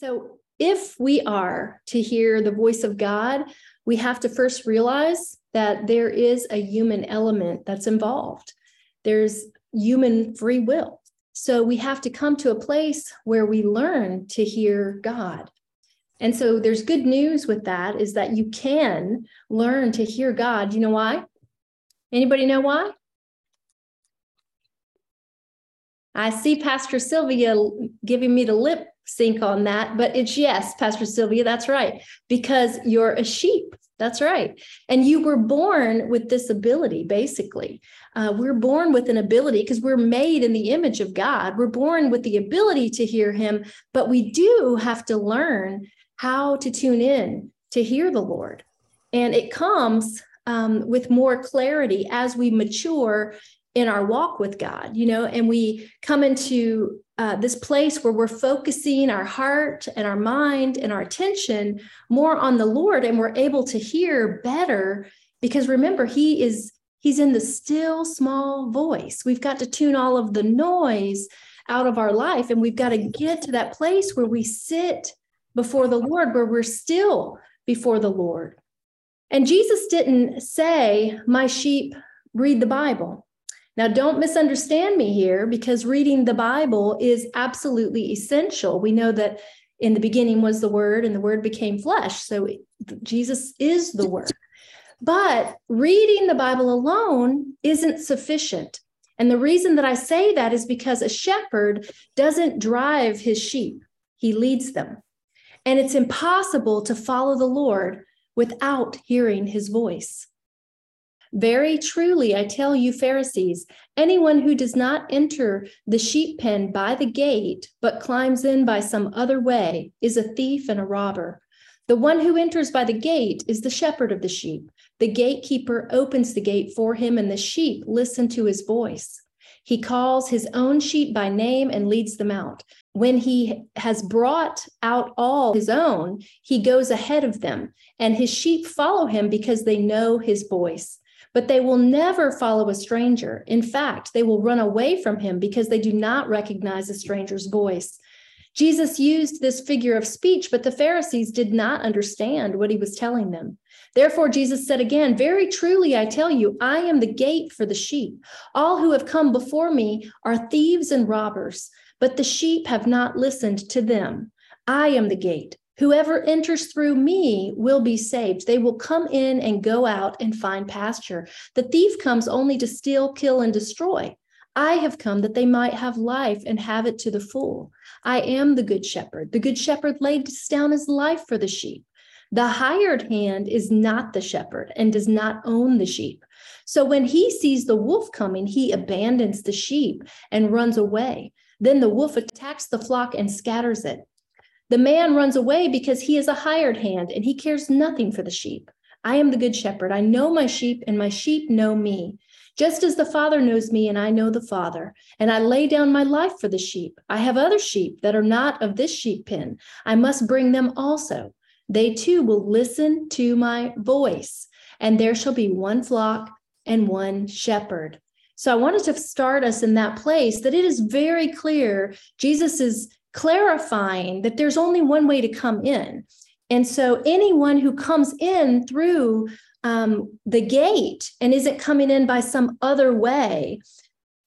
So if we are to hear the voice of God, we have to first realize that there is a human element that's involved. There's human free will. So we have to come to a place where we learn to hear God. And so there's good news with that, is that you can learn to hear God. Do you know why? Anybody know why? I see Pastor Sylvia giving me the lip sync on that, but it's yes, Pastor Sylvia, that's right. Because you're a sheep. That's right. And you were born with this ability, basically. We're born with an ability because we're made in the image of God. We're born with the ability to hear him, but we do have to learn how to tune in to hear the Lord. And it comes with more clarity as we mature in our walk with God, you know, and we come into this place where we're focusing our heart and our mind and our attention more on the Lord, and we're able to hear better because remember, he's in the still small voice. We've got to tune all of the noise out of our life, and we've got to get to that place where we sit before the Lord, where we're still before the Lord. And Jesus didn't say, "My sheep read the Bible." Now, don't misunderstand me here, because reading the Bible is absolutely essential. We know that in the beginning was the Word, and the Word became flesh. So Jesus is the Word. But reading the Bible alone isn't sufficient. And the reason that I say that is because a shepherd doesn't drive his sheep. He leads them. And it's impossible to follow the Lord without hearing his voice. Very truly, I tell you, Pharisees, anyone who does not enter the sheep pen by the gate, but climbs in by some other way, is a thief and a robber. The one who enters by the gate is the shepherd of the sheep. The gatekeeper opens the gate for him, and the sheep listen to his voice. He calls his own sheep by name and leads them out. When he has brought out all his own, he goes ahead of them, and his sheep follow him because they know his voice. But they will never follow a stranger. In fact, they will run away from him because they do not recognize a stranger's voice. Jesus used this figure of speech, but the Pharisees did not understand what he was telling them. Therefore, Jesus said again, "Very truly, I tell you, I am the gate for the sheep. All who have come before me are thieves and robbers, but the sheep have not listened to them. I am the gate. Whoever enters through me will be saved. They will come in and go out and find pasture. The thief comes only to steal, kill, and destroy. I have come that they might have life and have it to the full. I am the good shepherd. The good shepherd lays down his life for the sheep. The hired hand is not the shepherd and does not own the sheep. So when he sees the wolf coming, he abandons the sheep and runs away. Then the wolf attacks the flock and scatters it. The man runs away because he is a hired hand and he cares nothing for the sheep. I am the good shepherd. I know my sheep and my sheep know me. Just as the Father knows me and I know the Father, and I lay down my life for the sheep. I have other sheep that are not of this sheep pen. I must bring them also. They too will listen to my voice, and there shall be one flock and one shepherd." So I wanted to start us in that place that it is very clear Jesus is clarifying that there's only one way to come in. And so anyone who comes in through the gate and isn't coming in by some other way,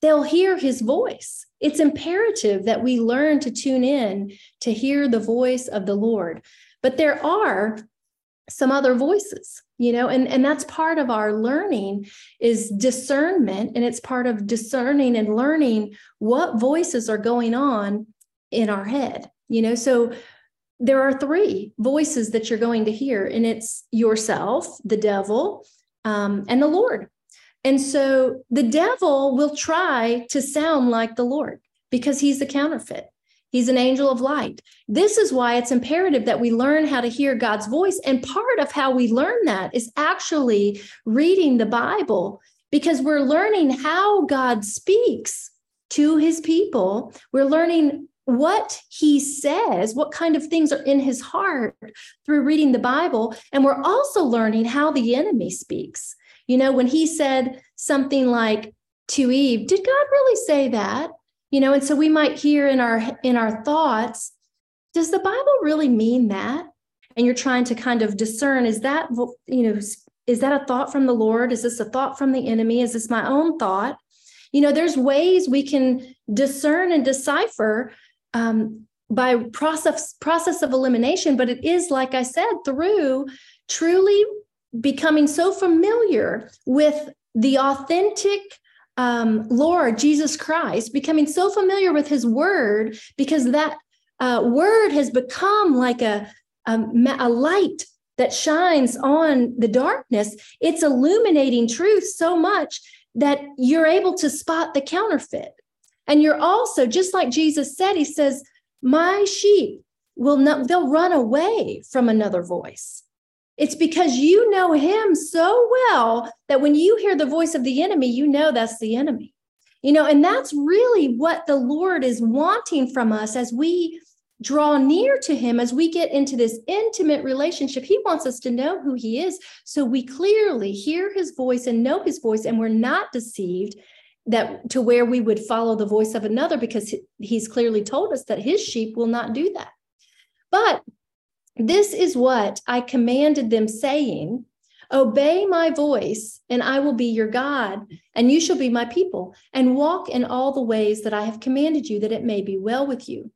they'll hear his voice. It's imperative that we learn to tune in to hear the voice of the Lord. But there are some other voices, you know, and that's part of our learning is discernment. And it's part of discerning and learning what voices are going on in our head, you know. So there are three voices that you're going to hear, and it's yourself, the devil, and the Lord. And so the devil will try to sound like the Lord because he's the counterfeit. He's an angel of light. This is why it's imperative that we learn how to hear God's voice. And part of how we learn that is actually reading the Bible, because we're learning how God speaks to his people. We're learning what he says, what kind of things are in his heart through reading the Bible. And we're also learning how the enemy speaks. You know, when he said something like to Eve, "Did God really say that?" You know, and so we might hear in our thoughts, does the Bible really mean that? And you're trying to kind of discern, is that, you know, is that a thought from the Lord? Is this a thought from the enemy? Is this my own thought? You know, there's ways we can discern and decipher by process of elimination, but it is, like I said, through truly becoming so familiar with the authentic Lord Jesus Christ, becoming so familiar with his word, because that word has become like a light that shines on the darkness. It's illuminating truth so much that you're able to spot the counterfeit. And you're also, just like Jesus said, he says, my sheep will not, they'll run away from another voice. It's because you know him so well that when you hear the voice of the enemy, you know that's the enemy. You know, and that's really what the Lord is wanting from us as we draw near to him, as we get into this intimate relationship. He wants us to know who he is, so we clearly hear his voice and know his voice, and we're not deceived that to where we would follow the voice of another, because he's clearly told us that his sheep will not do that. But this is what I commanded them, saying, obey my voice, and I will be your God, and you shall be my people, and walk in all the ways that I have commanded you, that it may be well with you.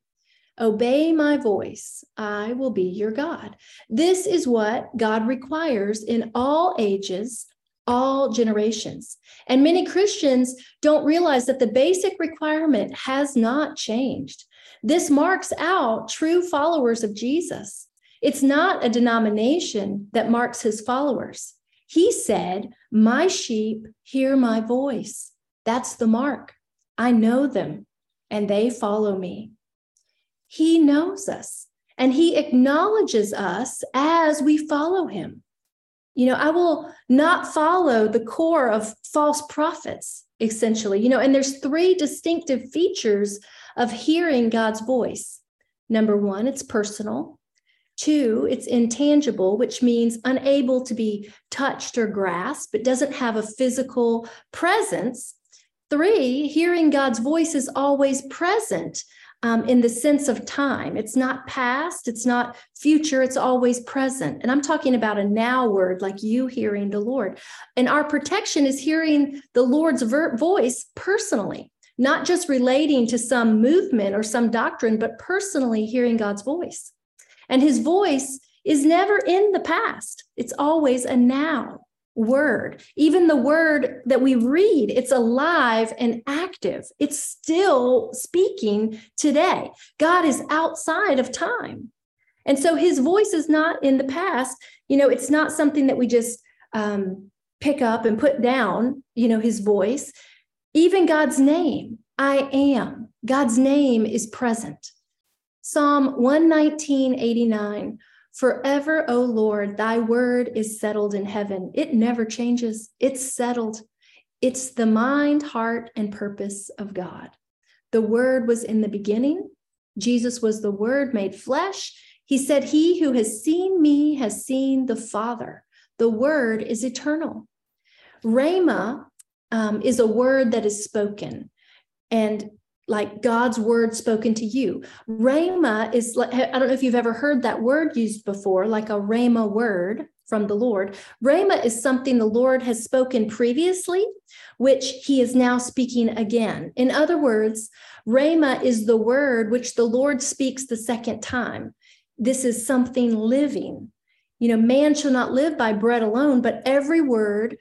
Obey my voice, I will be your God. This is what God requires in all ages, all generations. And many Christians don't realize that the basic requirement has not changed. This marks out true followers of Jesus. It's not a denomination that marks his followers. He said, my sheep hear my voice. That's the mark. I know them, and they follow me. He knows us, and he acknowledges us as we follow him. You know, I will not follow the core of false prophets, essentially. You know, and there's three distinctive features of hearing God's voice. Number one, it's personal. Two, it's intangible, which means unable to be touched or grasped. It doesn't have a physical presence. Three, hearing God's voice is always present. In the sense of time. It's not past, it's not future, it's always present. And I'm talking about a now word, like you hearing the Lord. And our protection is hearing the Lord's voice personally, not just relating to some movement or some doctrine, but personally hearing God's voice. And his voice is never in the past. It's always a now word. Even the word that we read, it's alive and active. It's still speaking today. God is outside of time. And so his voice is not in the past. You know, it's not something that we just pick up and put down, you know, his voice. Even God's name, I am. God's name is present. Psalm 119:89. Forever, O Lord, thy word is settled in heaven. It never changes. It's settled. It's the mind, heart, and purpose of God. The word was in the beginning. Jesus was the word made flesh. He said, he who has seen me has seen the Father. The word is eternal. Rhema is a word that is spoken, and like God's word spoken to you. Rhema is, I don't know if you've ever heard that word used before, like a rhema word from the Lord. Rhema is something the Lord has spoken previously, which he is now speaking again. In other words, rhema is the word which the Lord speaks the second time. This is something living. You know, man shall not live by bread alone, but every word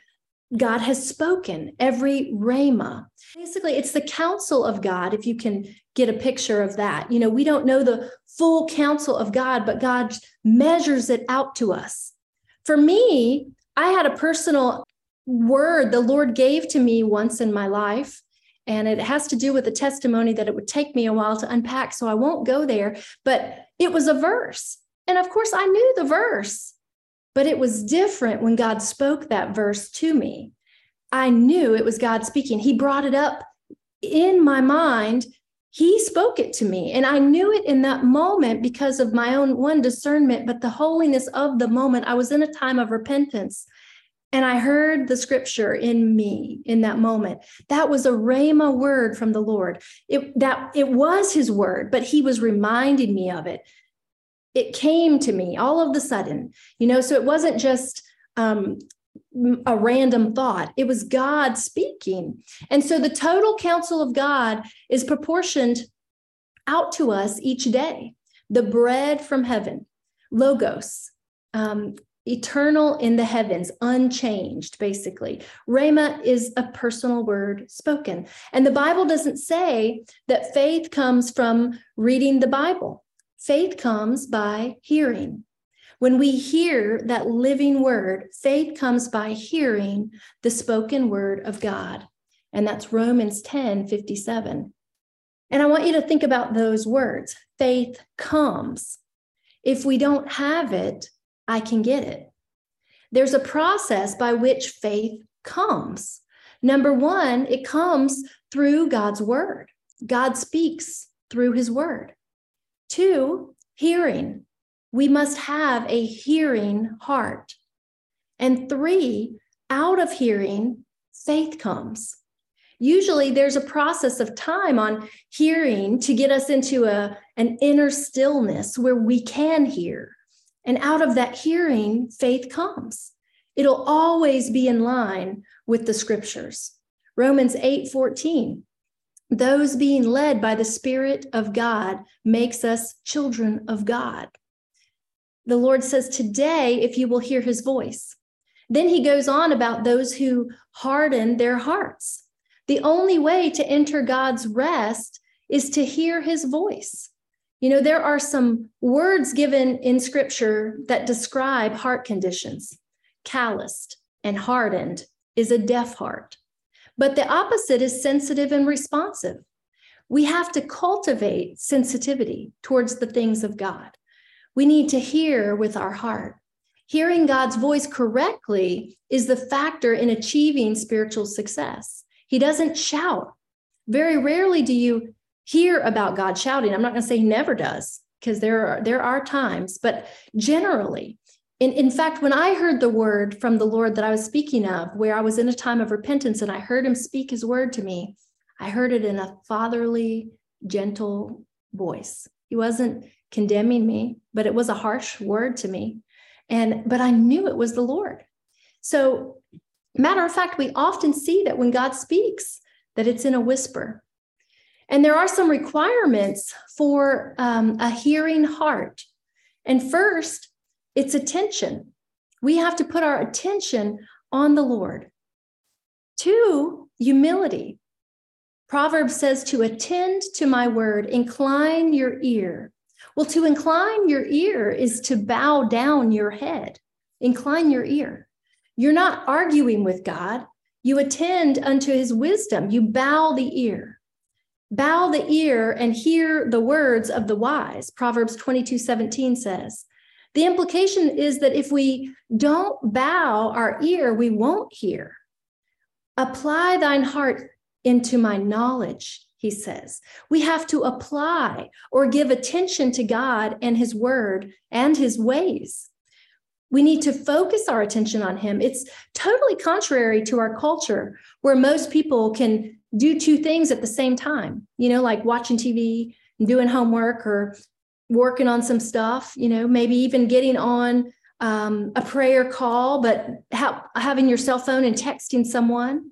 God has spoken, every rhema. Basically, it's the counsel of God, if you can get a picture of that. You know, we don't know the full counsel of God, but God measures it out to us. For me, I had a personal word the Lord gave to me once in my life, and it has to do with a testimony that it would take me a while to unpack, so I won't go there, but it was a verse. And of course, I knew the verse, but it was different when God spoke that verse to me. I knew it was God speaking. He brought it up in my mind. He spoke it to me, and I knew it in that moment because of my own discernment, but the holiness of the moment. I was in a time of repentance, and I heard the scripture in me in that moment. That was a rhema word from the Lord. It was his word, but he was reminding me of it. it came to me all of the sudden, you know, so it wasn't just a random thought. It was God speaking. And so the total counsel of God is proportioned out to us each day. The bread from heaven, logos, eternal in the heavens, unchanged, basically. Rhema is a personal word spoken. And the Bible doesn't say that faith comes from reading the Bible. Faith comes by hearing. When we hear that living word, faith comes by hearing the spoken word of God. And that's Romans 10:57. And I want you to think about those words. Faith comes. If we don't have it, I can get it. There's a process by which faith comes. Number one, it comes through God's word. God speaks through his word. Two, hearing. We must have a hearing heart. And three, out of hearing, faith comes. Usually there's a process of time on hearing to get us into an inner stillness where we can hear. And out of that hearing, faith comes. It'll always be in line with the scriptures. Romans 8:14, those being led by the Spirit of God makes us children of God. The Lord says today, if you will hear his voice. Then he goes on about those who harden their hearts. The only way to enter God's rest is to hear his voice. You know, there are some words given in scripture that describe heart conditions. Calloused and hardened is a deaf heart. But the opposite is sensitive and responsive. We have to cultivate sensitivity towards the things of God. We need to hear with our heart. Hearing God's voice correctly is the factor in achieving spiritual success. He doesn't shout. Very rarely do you hear about God shouting. I'm not going to say he never does, because there are times, but generally, in fact, when I heard the word from the Lord that I was speaking of, where I was in a time of repentance and I heard him speak his word to me, I heard it in a fatherly, gentle voice. He wasn't condemning me, but it was a harsh word to me. But I knew it was the Lord. So matter of fact, we often see that when God speaks, that it's in a whisper. And there are some requirements for a hearing heart. And first, it's attention. We have to put our attention on the Lord. Two, humility. Proverbs says to attend to my word, incline your ear. Well, to incline your ear is to bow down your head. Incline your ear. You're not arguing with God. You attend unto his wisdom. You bow the ear. Bow the ear and hear the words of the wise. Proverbs 22:17 says, the implication is that if we don't bow our ear, we won't hear. Apply thine heart into my knowledge, he says. We have to apply or give attention to God and his word and his ways. We need to focus our attention on him. It's totally contrary to our culture where most people can do two things at the same time, you know, like watching TV and doing homework or working on some stuff, you know, maybe even getting on a prayer call, but having your cell phone and texting someone.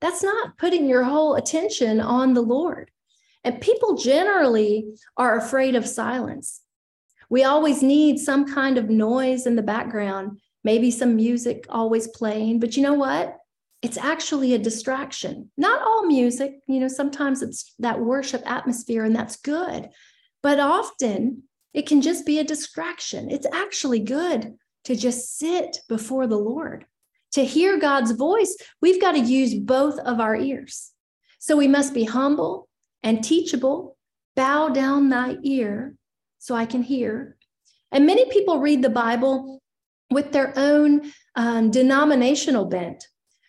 That's not putting your whole attention on the Lord. And people generally are afraid of silence. We always need some kind of noise in the background, maybe some music always playing, but you know what? It's actually a distraction. Not all music, you know, sometimes it's that worship atmosphere and that's good, but often it can just be a distraction. It's actually good to just sit before the Lord. To hear God's voice, we've got to use both of our ears. So we must be humble and teachable. Bow down thy ear so I can hear. And many people read the Bible with their own denominational bent.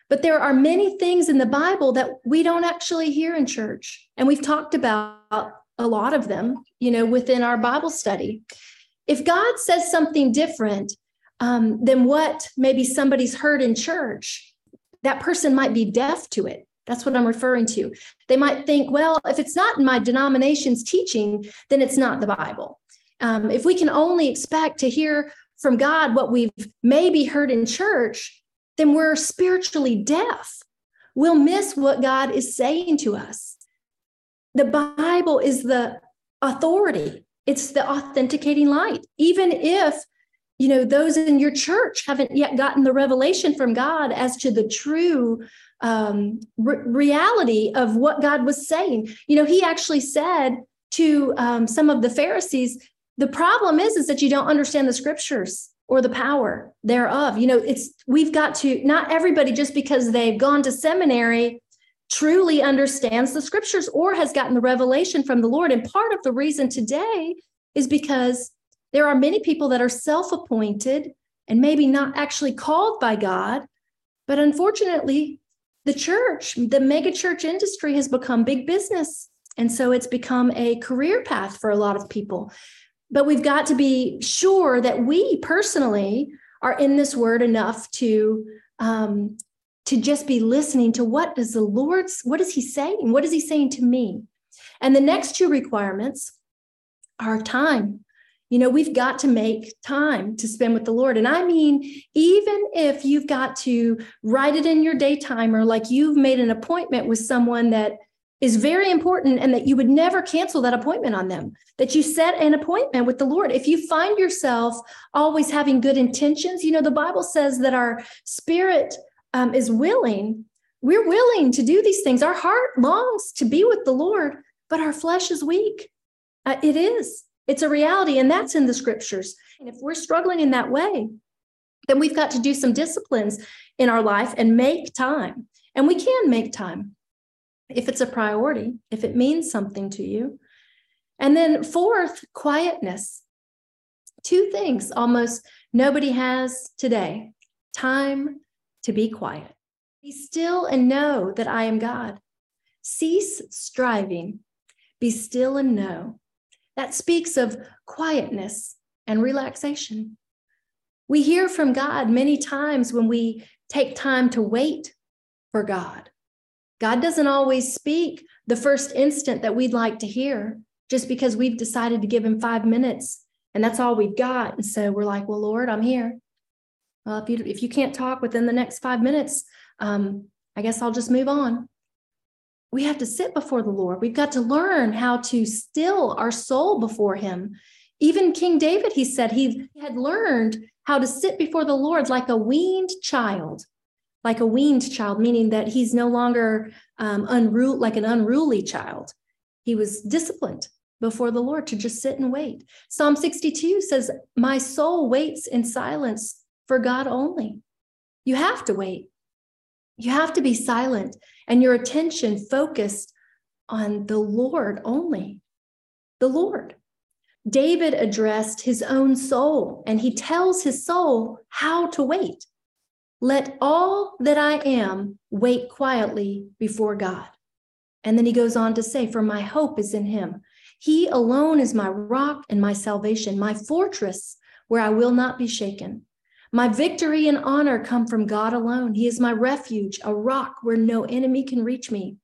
But there are many things in the Bible that we don't actually hear in church. And we've talked about a lot of them, you know, within our Bible study. If God says something different than what maybe somebody's heard in church, that person might be deaf to it. That's what I'm referring to. They might think, well, if it's not in my denomination's teaching, then it's not the Bible. If we can only expect to hear from God what we've maybe heard in church, then we're spiritually deaf. We'll miss what God is saying to us. The Bible is the authority. It's the authenticating light. Even if, you know, those in your church haven't yet gotten the revelation from God as to the true reality of what God was saying. You know, he actually said to some of the Pharisees, the problem is that you don't understand the scriptures or the power thereof. You know, we've got to, not everybody just because they've gone to seminary truly understands the scriptures or has gotten the revelation from the Lord. And part of the reason today is because there are many people that are self-appointed and maybe not actually called by God. But unfortunately, the church, the mega church industry has become big business. And so it's become a career path for a lot of people. But we've got to be sure that we personally are in this word enough to just be listening to what is he saying? What is he saying to me? And the next two requirements are time. You know, we've got to make time to spend with the Lord. And I mean, even if you've got to write it in your day timer, like you've made an appointment with someone that is very important and that you would never cancel that appointment on them, that you set an appointment with the Lord. If you find yourself always having good intentions, you know, the Bible says that our spirit is willing. We're willing to do these things. Our heart longs to be with the Lord, but our flesh is weak. It is. It's a reality, and that's in the scriptures. And if we're struggling in that way, then we've got to do some disciplines in our life and make time. And we can make time if it's a priority, if it means something to you. And then fourth, quietness. Two things almost nobody has today: time to be quiet. Be still and know that I am God. Cease striving. Be still and know. That speaks of quietness and relaxation. We hear from God many times when we take time to wait for God. God doesn't always speak the first instant that we'd like to hear just because we've decided to give him 5 minutes and that's all we've got. And so we're like, well, Lord, I'm here. Well, if you can't talk within the next 5 minutes, I guess I'll just move on. We have to sit before the Lord. We've got to learn how to still our soul before him. Even King David, he said he had learned how to sit before the Lord like a weaned child, meaning that he's no longer like an unruly child. He was disciplined before the Lord to just sit and wait. Psalm 62 says, my soul waits in silence for God only. You have to wait. You have to be silent and your attention focused on the Lord only, the Lord. David addressed his own soul, and he tells his soul how to wait. Let all that I am wait quietly before God. And then he goes on to say, for my hope is in him. He alone is my rock and my salvation, my fortress where I will not be shaken. My victory and honor come from God alone. He is my refuge, a rock where no enemy can reach me.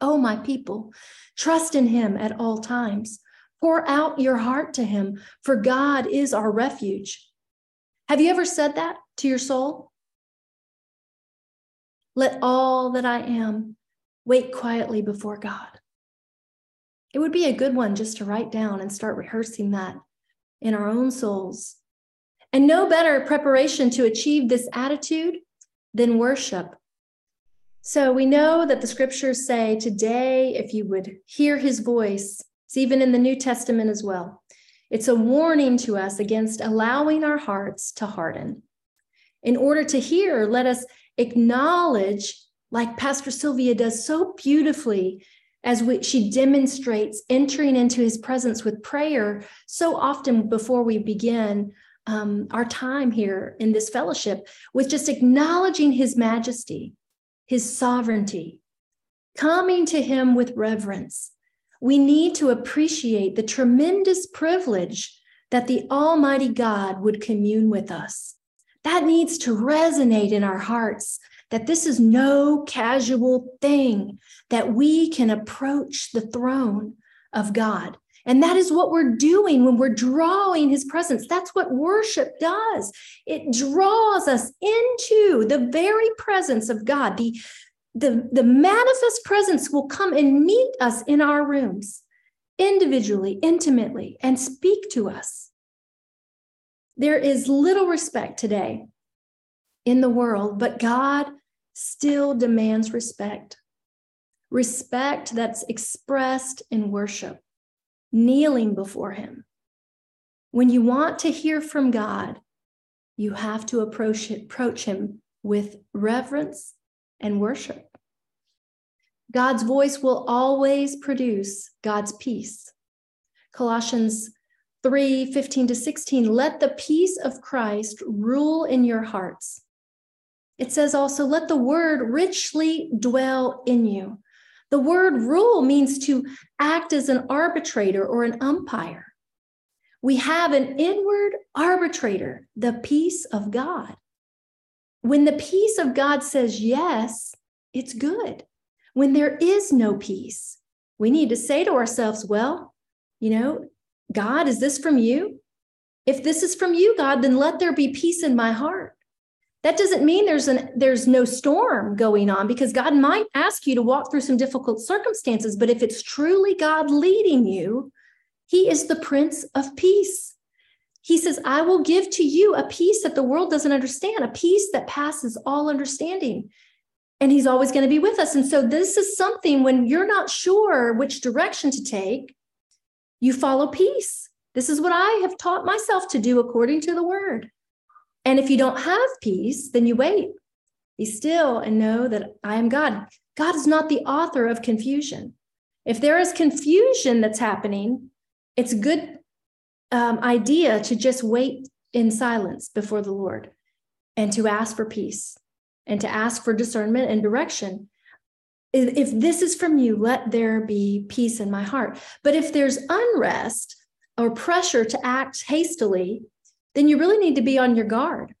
Oh, my people, trust in him at all times. Pour out your heart to him, for God is our refuge. Have you ever said that to your soul? Let all that I am wait quietly before God. It would be a good one just to write down and start rehearsing that in our own souls. And no better preparation to achieve this attitude than worship. So we know that the scriptures say today, if you would hear his voice, it's even in the New Testament as well. It's a warning to us against allowing our hearts to harden. In order to hear, let us acknowledge, like Pastor Sylvia does so beautifully, as she demonstrates entering into his presence with prayer so often before we begin our time here in this fellowship, with just acknowledging his majesty, his sovereignty, coming to him with reverence. We need to appreciate the tremendous privilege that the Almighty God would commune with us. That needs to resonate in our hearts, that this is no casual thing, that we can approach the throne of God. And that is what we're doing when we're drawing his presence. That's what worship does. It draws us into the very presence of God. The manifest presence will come and meet us in our rooms, individually, intimately, and speak to us. There is little respect today in the world, but God still demands respect. Respect that's expressed in worship, kneeling before him. When you want to hear from God, you have to approach him with reverence and worship. God's voice will always produce God's peace. Colossians 3:15-16, let the peace of Christ rule in your hearts. It says also, let the word richly dwell in you. The word rule means to act as an arbitrator or an umpire. We have an inward arbitrator, the peace of God. When the peace of God says yes, it's good. When there is no peace, we need to say to ourselves, well, God, is this from you? If this is from you, God, then let there be peace in my heart. That doesn't mean there's no storm going on, because God might ask you to walk through some difficult circumstances, but if it's truly God leading you, he is the Prince of Peace. He says, I will give to you a peace that the world doesn't understand, a peace that passes all understanding. And he's always going to be with us. And so this is something, when you're not sure which direction to take, you follow peace. This is what I have taught myself to do according to the word. And if you don't have peace, then you wait. Be still and know that I am God. God is not the author of confusion. If there is confusion that's happening, it's a good idea to just wait in silence before the Lord and to ask for peace and to ask for discernment and direction. If this is from you, let there be peace in my heart. But if there's unrest or pressure to act hastily, then you really need to be on your guard,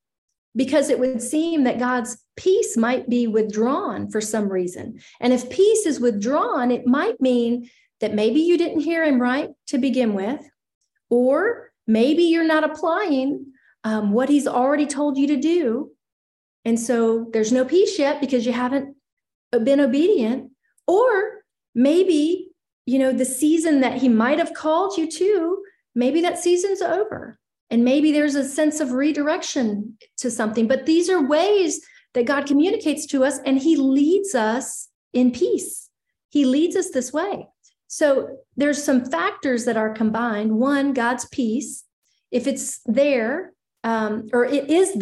because it would seem that God's peace might be withdrawn for some reason. And if peace is withdrawn, it might mean that maybe you didn't hear him right to begin with, or maybe you're not applying what he's already told you to do. And so there's no peace yet because you haven't been obedient. Or maybe, the season that he might have called you to, maybe that season's over. And maybe there's a sense of redirection to something. But these are ways that God communicates to us, and he leads us in peace. He leads us this way. So there's some factors that are combined. One, God's peace. If it's there, it is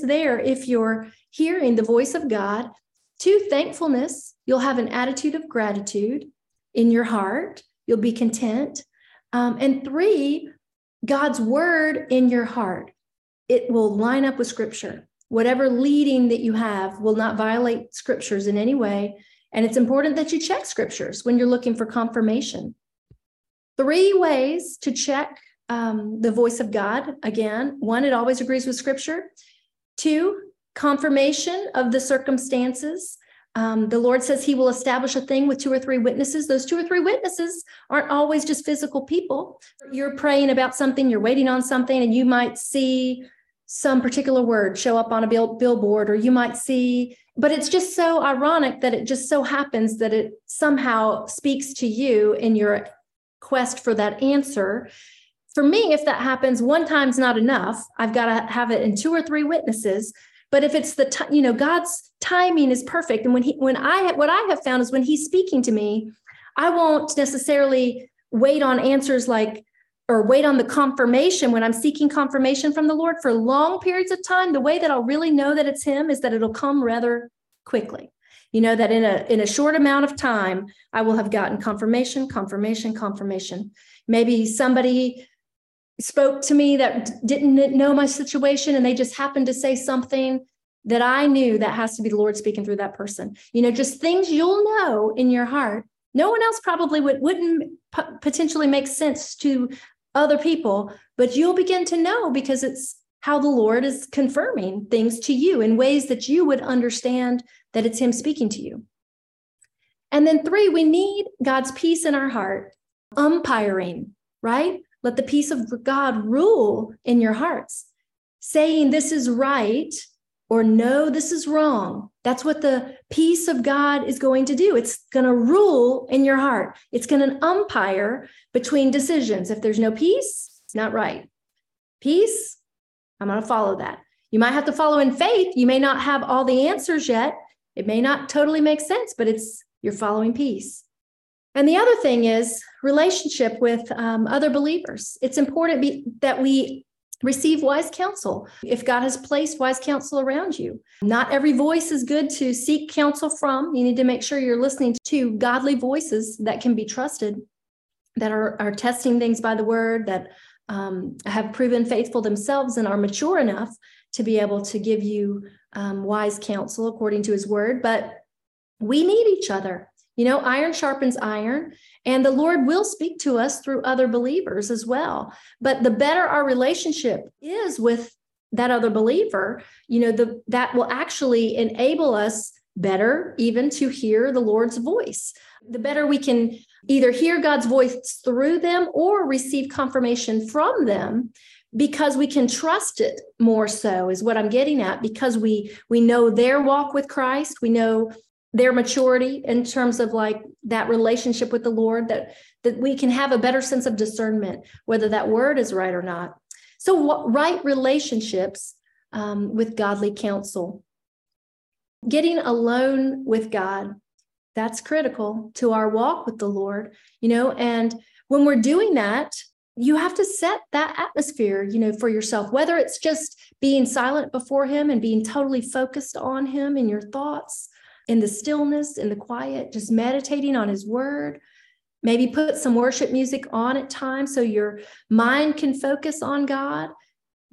there if you're hearing the voice of God. Two, thankfulness. You'll have an attitude of gratitude in your heart. You'll be content. And three, God's word in your heart. It will line up with scripture. Whatever leading that you have will not violate scriptures in any way. And it's important that you check scriptures when you're looking for confirmation. 3 ways to check the voice of God. Again, 1, it always agrees with scripture. 2, confirmation of the circumstances. The Lord says he will establish a thing with 2 or 3 witnesses. Those 2 or 3 witnesses aren't always just physical people. You're praying about something, you're waiting on something, and you might see some particular word show up on a billboard, or you might see, but it's just so ironic that it just so happens that it somehow speaks to you in your quest for that answer. For me, if that happens, 1 time's not enough. I've got to have it in 2 or 3 witnesses. But if it's God's timing is perfect. And what I have found is when he's speaking to me, I won't necessarily wait on answers or wait on the confirmation when I'm seeking confirmation from the Lord for long periods of time. The way that I'll really know that it's him is that it'll come rather quickly. That in a short amount of time, I will have gotten confirmation. Maybe somebody spoke to me that didn't know my situation, and they just happened to say something that I knew that has to be the Lord speaking through that person. Just things you'll know in your heart. No one else probably wouldn't potentially make sense to other people, but you'll begin to know because it's how the Lord is confirming things to you in ways that you would understand that it's him speaking to you. And then 3, we need God's peace in our heart Umpiring, right? Let the peace of God rule in your hearts, saying this is right or no, this is wrong. That's what the peace of God is going to do. It's going to rule in your heart. It's going to umpire between decisions. If there's no peace, it's not right. Peace, I'm going to follow that. You might have to follow in faith. You may not have all the answers yet. It may not totally make sense, but you're following peace. And the other thing is relationship with other believers. It's important that we receive wise counsel. If God has placed wise counsel around you, not every voice is good to seek counsel from. You need to make sure you're listening to godly voices that can be trusted, that are testing things by the word, that have proven faithful themselves and are mature enough to be able to give you wise counsel according to his word. But we need each other. You know, iron sharpens iron, and the Lord will speak to us through other believers as well. But the better our relationship is with that other believer, you know, that will actually enable us better even to hear the Lord's voice. The better we can either hear God's voice through them or receive confirmation from them, because we can trust it more so is what I'm getting at, because we know their walk with Christ. We know their maturity in terms of like that relationship with the Lord, that we can have a better sense of discernment, whether that word is right or not. So right relationships with godly counsel. Getting alone with God, that's critical to our walk with the Lord, you know, and when we're doing that, you have to set that atmosphere, you know, for yourself, whether it's just being silent before him and being totally focused on him in your thoughts, in the stillness, in the quiet, just meditating on his word. Maybe put some worship music on at times so your mind can focus on God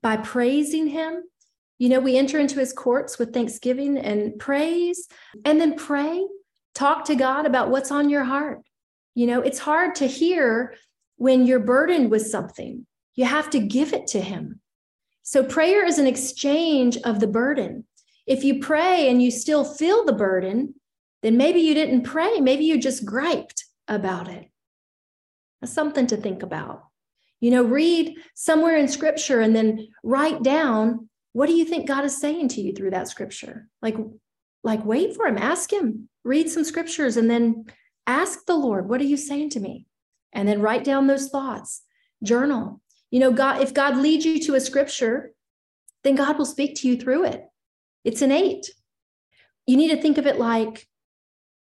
by praising him. You know, we enter into his courts with thanksgiving and praise, and then pray, talk to God about what's on your heart. You know, it's hard to hear when you're burdened with something. You have to give it to him. So prayer is an exchange of the burden. If you pray and you still feel the burden, then maybe you didn't pray. Maybe you just griped about it. That's something to think about. You know, read somewhere in scripture and then write down, what do you think God is saying to you through that scripture? Like wait for him, ask him, read some scriptures and then ask the Lord, what are you saying to me? And then write down those thoughts, journal. You know, God, if God leads you to a scripture, then God will speak to you through it. It's innate. You need to think of it like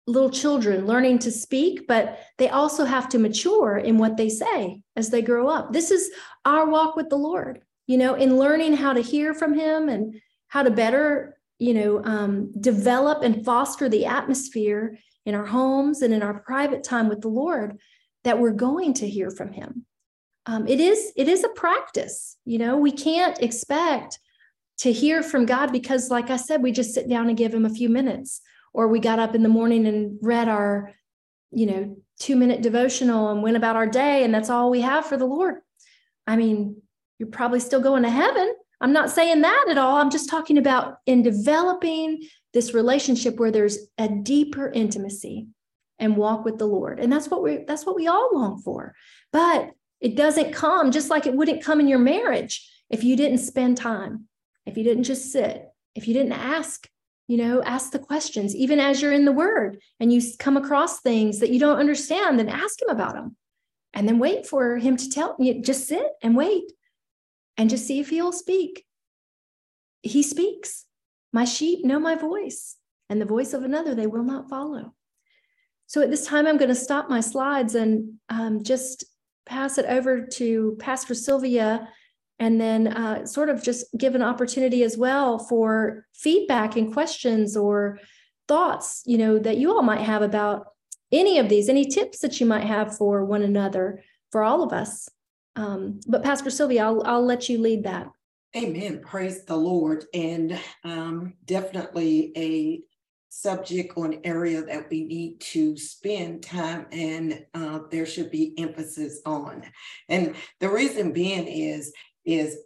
little children learning to speak, but they also have to mature in what they say as they grow up. This is our walk with the Lord, you know, in learning how to hear from him and how to better, you know, develop and foster the atmosphere in our homes and in our private time with the Lord that we're going to hear from him. It is a practice, you know, we can't expect to hear from God because, like I said, we just sit down and give him a few minutes, or we got up in the morning and read our, you know, 2-minute devotional and went about our day, and that's all we have for the Lord. I mean, you're probably still going to heaven. I'm not saying that at all. I'm just talking about in developing this relationship where there's a deeper intimacy and walk with the Lord. And that's what we all long for. But it doesn't come, just like it wouldn't come in your marriage if you didn't spend time. If you didn't just sit, if you didn't ask, you know, ask the questions, even as you're in the word and you come across things that you don't understand, then ask him about them and then wait for him to tell you. Just sit and wait and just see if he'll speak. He speaks. My sheep know my voice, and the voice of another they will not follow. So at this time, I'm going to stop my slides and just pass it over to Pastor Sylvia, and then sort of just give an opportunity as well for feedback and questions or thoughts, you know, that you all might have about any of these, any tips that you might have for one another, for all of us. But Pastor Sylvia, I'll let you lead that. Amen. Praise the Lord. And definitely a subject on area that we need to spend time and there should be emphasis on. And the reason being is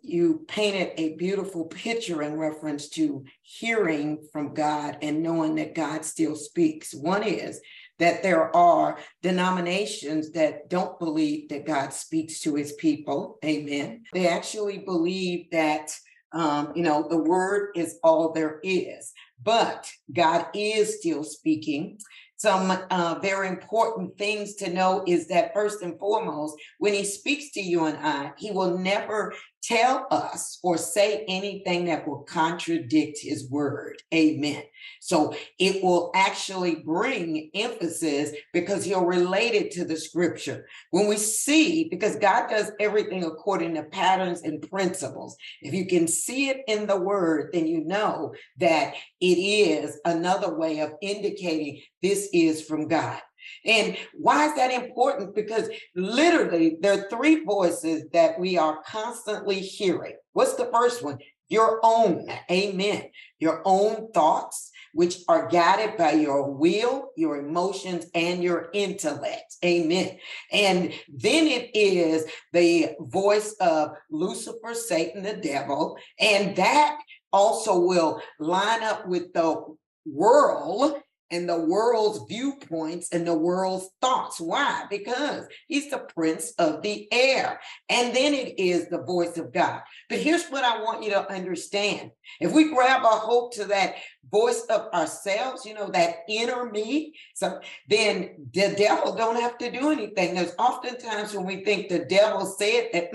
you painted a beautiful picture in reference to hearing from God and knowing that God still speaks. One is that there are denominations that don't believe that God speaks to his people. Amen. They actually believe that, the word is all there is, but God is still speaking. Some very important things to know is that first and foremost, when he speaks to you and I, he will never tell us or say anything that will contradict his word. Amen. So it will actually bring emphasis because he'll relate it to the scripture. When we see, because God does everything according to patterns and principles. If you can see it in the word, then you know that it is another way of indicating this is from God. And why is that important? Because literally there are three voices that we are constantly hearing. What's the first one? Your own. Amen. Your own thoughts, which are guided by your will, your emotions, and your intellect. Amen. And then it is the voice of Lucifer, Satan, the devil. And that also will line up with the world and the world's viewpoints and the world's thoughts. Why? Because he's the prince of the air. And then it is the voice of God. But here's what I want you to understand. If we grab our hold to that voice of ourselves, that inner me, so then the devil don't have to do anything. There's oftentimes when we think the devil said that,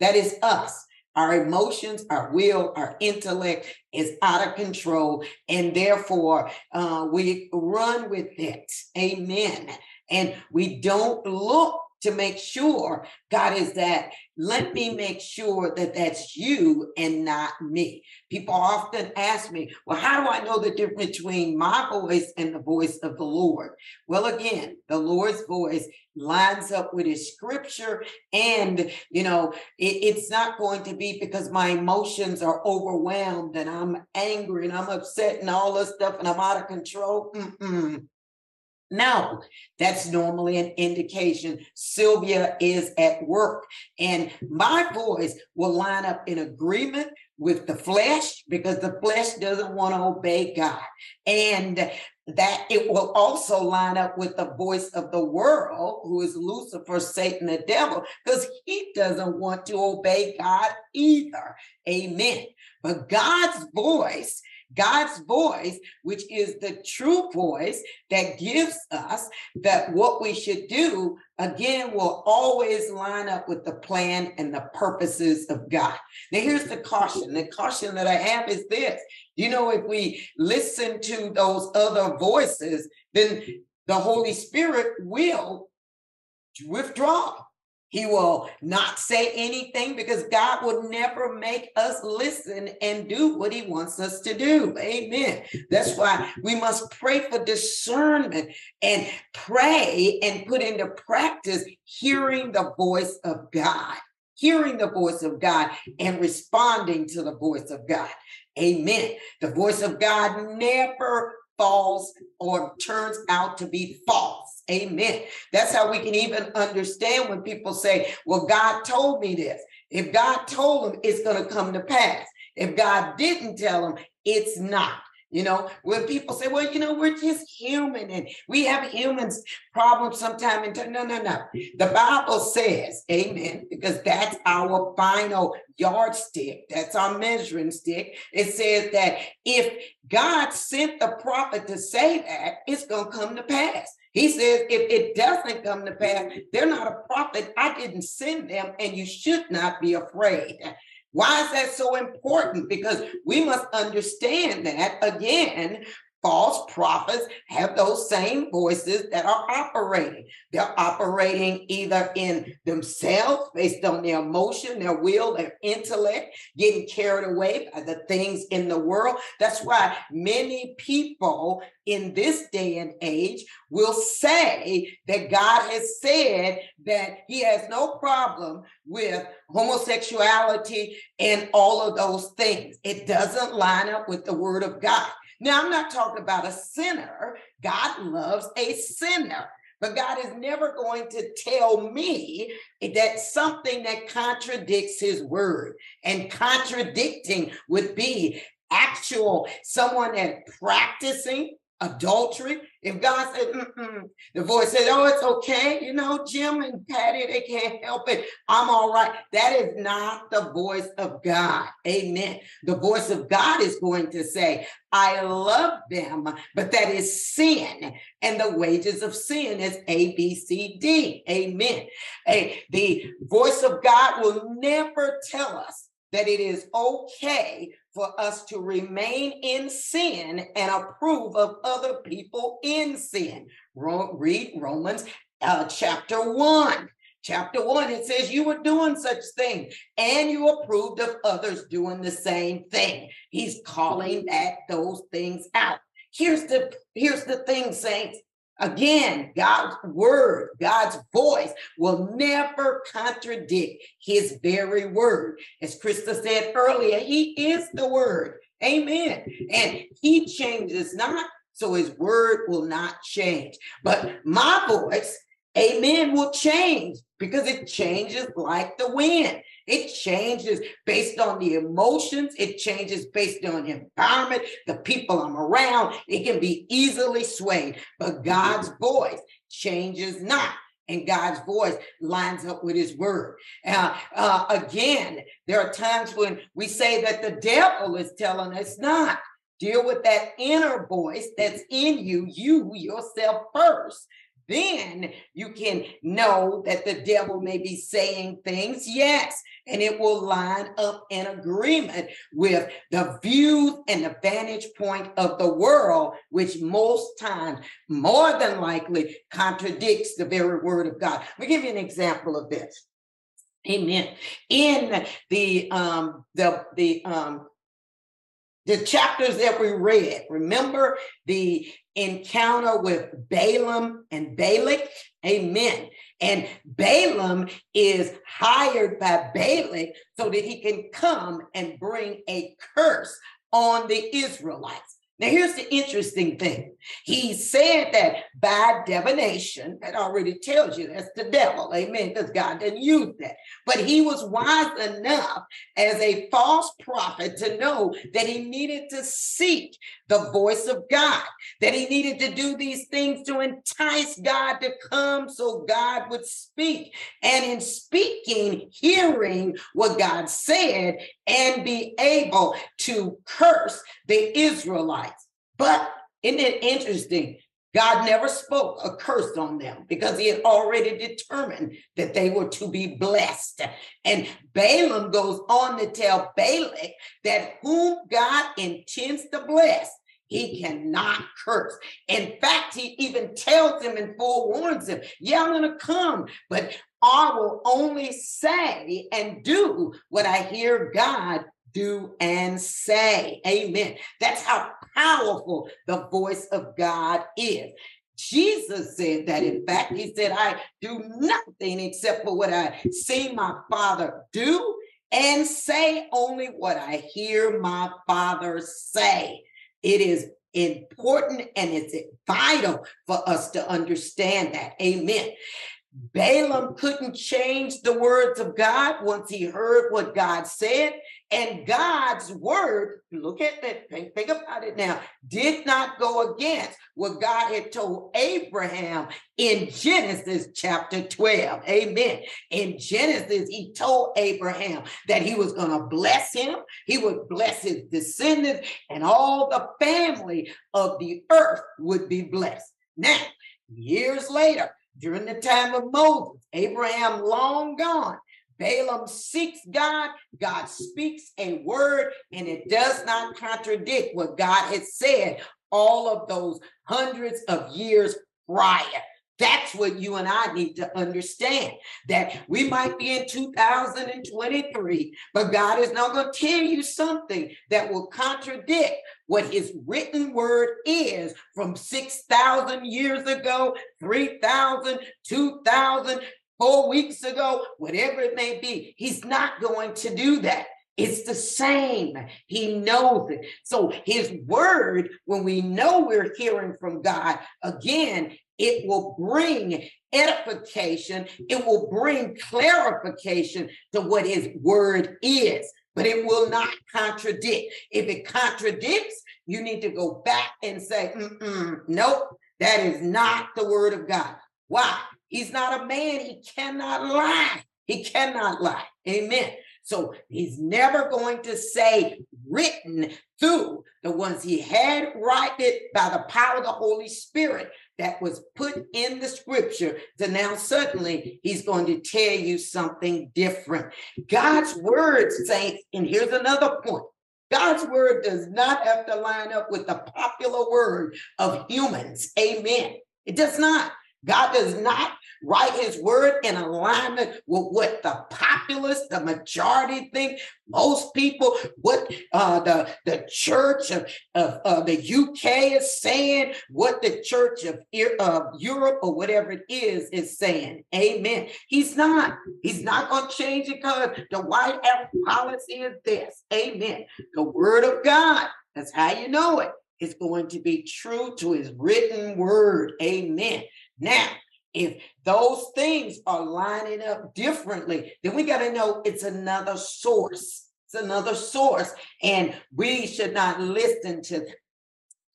that is us. Our emotions, our will, our intellect is out of control, and therefore we run with it. Amen. And we don't look to make sure God is that. Let me make sure that that's you and not me. People often ask me, well, how do I know the difference between my voice and the voice of the Lord? Well, again, the Lord's voice lines up with his scripture. And, it's not going to be because my emotions are overwhelmed and I'm angry and I'm upset and all this stuff and I'm out of control. No, that's normally an indication Sylvia is at work, and my voice will line up in agreement with the flesh because the flesh doesn't want to obey God, and that it will also line up with the voice of the world, who is Lucifer, Satan, the devil, because he doesn't want to obey God either. Amen. But God's voice, which is the true voice that gives us that what we should do, again, will always line up with the plan and the purposes of God. Now, here's the caution. The caution that I have is this. If we listen to those other voices, then the Holy Spirit will withdraw. He will not say anything because God will never make us listen and do what he wants us to do. Amen. That's why we must pray for discernment and pray and put into practice hearing the voice of God, and responding to the voice of God. Amen. The voice of God never falls or turns out to be false. Amen. That's how we can even understand when people say, well, God told me this. If God told him, it's going to come to pass. If God didn't tell him, it's not. When people say, well, we're just human and we have humans problems sometimes. No. The Bible says, amen, because that's our final yardstick. That's our measuring stick. It says that if God sent the prophet to say that, it's going to come to pass. He says, if it doesn't come to pass, they're not a prophet. I didn't send them, and you should not be afraid. Why is that so important? Because we must understand that, again, false prophets have those same voices that are operating. They're operating either in themselves, based on their emotion, their will, their intellect, getting carried away by the things in the world. That's why many people in this day and age will say that God has said that he has no problem with homosexuality and all of those things. It doesn't line up with the word of God. Now, I'm not talking about a sinner. God loves a sinner, but God is never going to tell me that something that contradicts his word, and contradicting would be someone that practicing adultery. If God said, the voice said, oh, it's okay. You know, Jim and Patty, they can't help it. I'm all right. That is not the voice of God. Amen. The voice of God is going to say, I love them, but that is sin. And the wages of sin is A, B, C, D. Amen. Hey, the voice of God will never tell us that it is okay for us to remain in sin and approve of other people in sin. Read Romans chapter 1. Chapter 1, it says you were doing such things and you approved of others doing the same thing. He's calling those things out. Here's the thing, saints. Again, God's word, God's voice will never contradict his very word. As Krista said earlier, he is the word. Amen. And he changes not, so his word will not change. But my voice, amen, will change because it changes like the wind. It changes based on the emotions. It changes based on the environment, the people I'm around. It can be easily swayed, but God's voice changes not. And God's voice lines up with his word. Again, there are times when we say that the devil is telling us not. Deal with that inner voice that's in you, you yourself first. Then you can know that the devil may be saying things, yes, and it will line up in agreement with the views and the vantage point of the world, which most times, more than likely, contradicts the very word of God. Let me give you an example of this. Amen. In the chapters that we read, remember the encounter with Balaam and Balak? Amen. And Balaam is hired by Balak so that he can come and bring a curse on the Israelites. Now, here's the interesting thing. He said that by divination, that already tells you that's the devil, amen, because God didn't use that. But he was wise enough as a false prophet to know that he needed to seek the voice of God, that he needed to do these things to entice God to come so God would speak. And in speaking, hearing what God said and be able to curse the Israelites. But isn't it interesting? God never spoke a curse on them because he had already determined that they were to be blessed. And Balaam goes on to tell Balak that whom God intends to bless, he cannot curse. In fact, he even tells him and forewarns him, yeah, I'm going to come, but I will only say and do what I hear God do and say. Amen. That's how powerful the voice of God is. Jesus said that, in fact, he said, I do nothing except for what I see my Father do and say only what I hear my Father say. It is important and it's vital for us to understand that. Amen. Balaam couldn't change the words of God once he heard what God said. And God's word, look at that, think about it now, did not go against what God had told Abraham in Genesis chapter 12. Amen. In Genesis, he told Abraham that he was going to bless him. He would bless his descendants and all the family of the earth would be blessed. Now, years later, during the time of Moses, Abraham long gone, Balaam seeks God, God speaks a word, and it does not contradict what God had said all of those hundreds of years prior. That's what you and I need to understand, that we might be in 2023, but God is not going to tell you something that will contradict what his written word is from 6,000 years ago, 3,000, 2,000, 4 weeks ago, whatever it may be. He's not going to do that. It's the same. He knows it. So his word, when we know we're hearing from God, again, it will bring edification. It will bring clarification to what his word is. but it will not contradict. If it contradicts, you need to go back and say, nope, that is not the word of God. Why? He's not a man. He cannot lie. He cannot lie. Amen. So he's never going to say written through the ones he had written by the power of the Holy Spirit that was put in the scripture to now suddenly he's going to tell you something different. God's word, saints, and here's another point. God's word does not have to line up with the popular word of humans. Amen. It does not. God does not write his word in alignment with what the populace, the majority think, most people, what the church of the UK is saying, what the church of Europe or whatever it is saying. Amen. He's not going to change it because the White House policy is this. Amen. The word of God, that's how you know it, is going to be true to his written word. Amen. Now, if those things are lining up differently, then we got to know it's another source. It's another source, and we should not listen to them.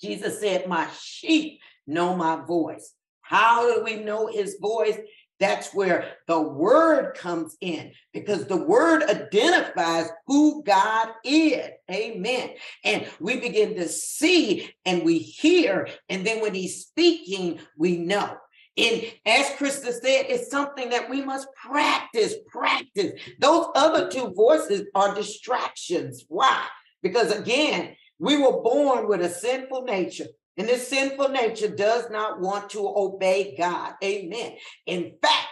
Jesus said, my sheep know my voice. How do we know his voice? That's where the word comes in, because the word identifies who God is. Amen. And we begin to see and we hear, and then when he's speaking, we know. And as Krista said, it's something that we must practice. Those other two voices are distractions. Why? Because again, we were born with a sinful nature, and this sinful nature does not want to obey God. Amen. In fact,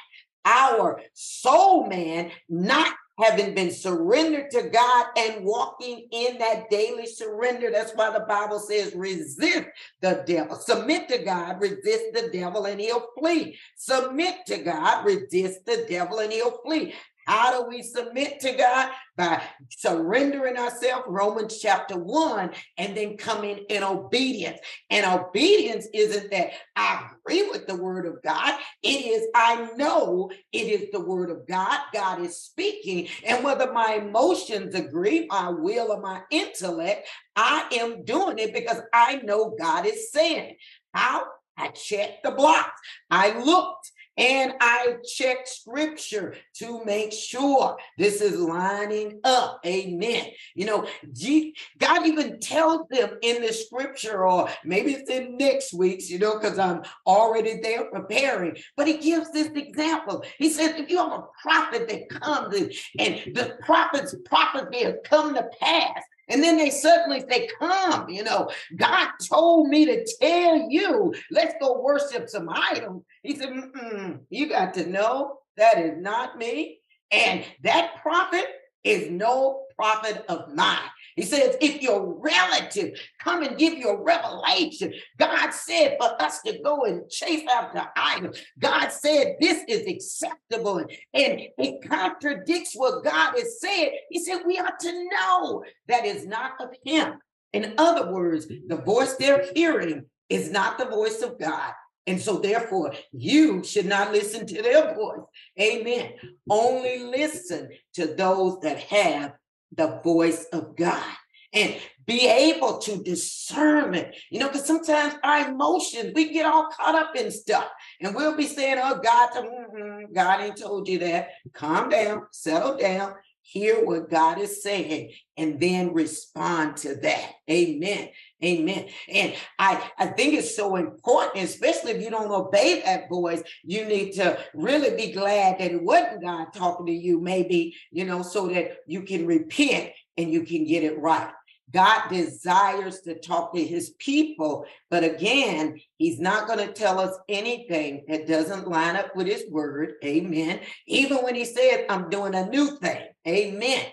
our soul man, not having been surrendered to God and walking in that daily surrender. That's why the Bible says, resist the devil. Submit to God, resist the devil, and he'll flee. Submit to God, resist the devil, and he'll flee. How do we submit to God? By surrendering ourselves, Romans chapter 1, and then coming in obedience. And obedience isn't that I agree with the word of God. It is, I know it is the word of God. God is speaking. And whether my emotions agree, my will or my intellect, I am doing it because I know God is saying it. How? I checked the blocks. I looked. And I check scripture to make sure this is lining up. Amen. You know, God even tells them in the scripture, or maybe it's in next week's, you know, because I'm already there preparing. But he gives this example. He says, if you have a prophet that comes and the prophet's prophecy has come to pass, and then they suddenly say, come, you know, God told me to tell you, let's go worship some idols. He said, you got to know that is not me. And that prophet is no prophet of mine. He says, if your relative come and give you a revelation, God said for us to go and chase after idols. God said this is acceptable, and it contradicts what God has said. He said we ought to know that is not of him. In other words, the voice they're hearing is not the voice of God. And so therefore, you should not listen to their voice. Amen. Only listen to those that have the voice of God and be able to discern it, you know, because sometimes our emotions, we get all caught up in stuff, and we'll be saying, oh, God ain't told you that. Calm down, settle down, hear what God is saying, and then respond to that. Amen. Amen. And I think it's so important, especially if you don't obey that voice, you need to really be glad that it wasn't God talking to you, maybe, you know, so that you can repent and you can get it right. God desires to talk to his people, but again, he's not going to tell us anything that doesn't line up with his word. Amen. Even when he said, I'm doing a new thing. Amen.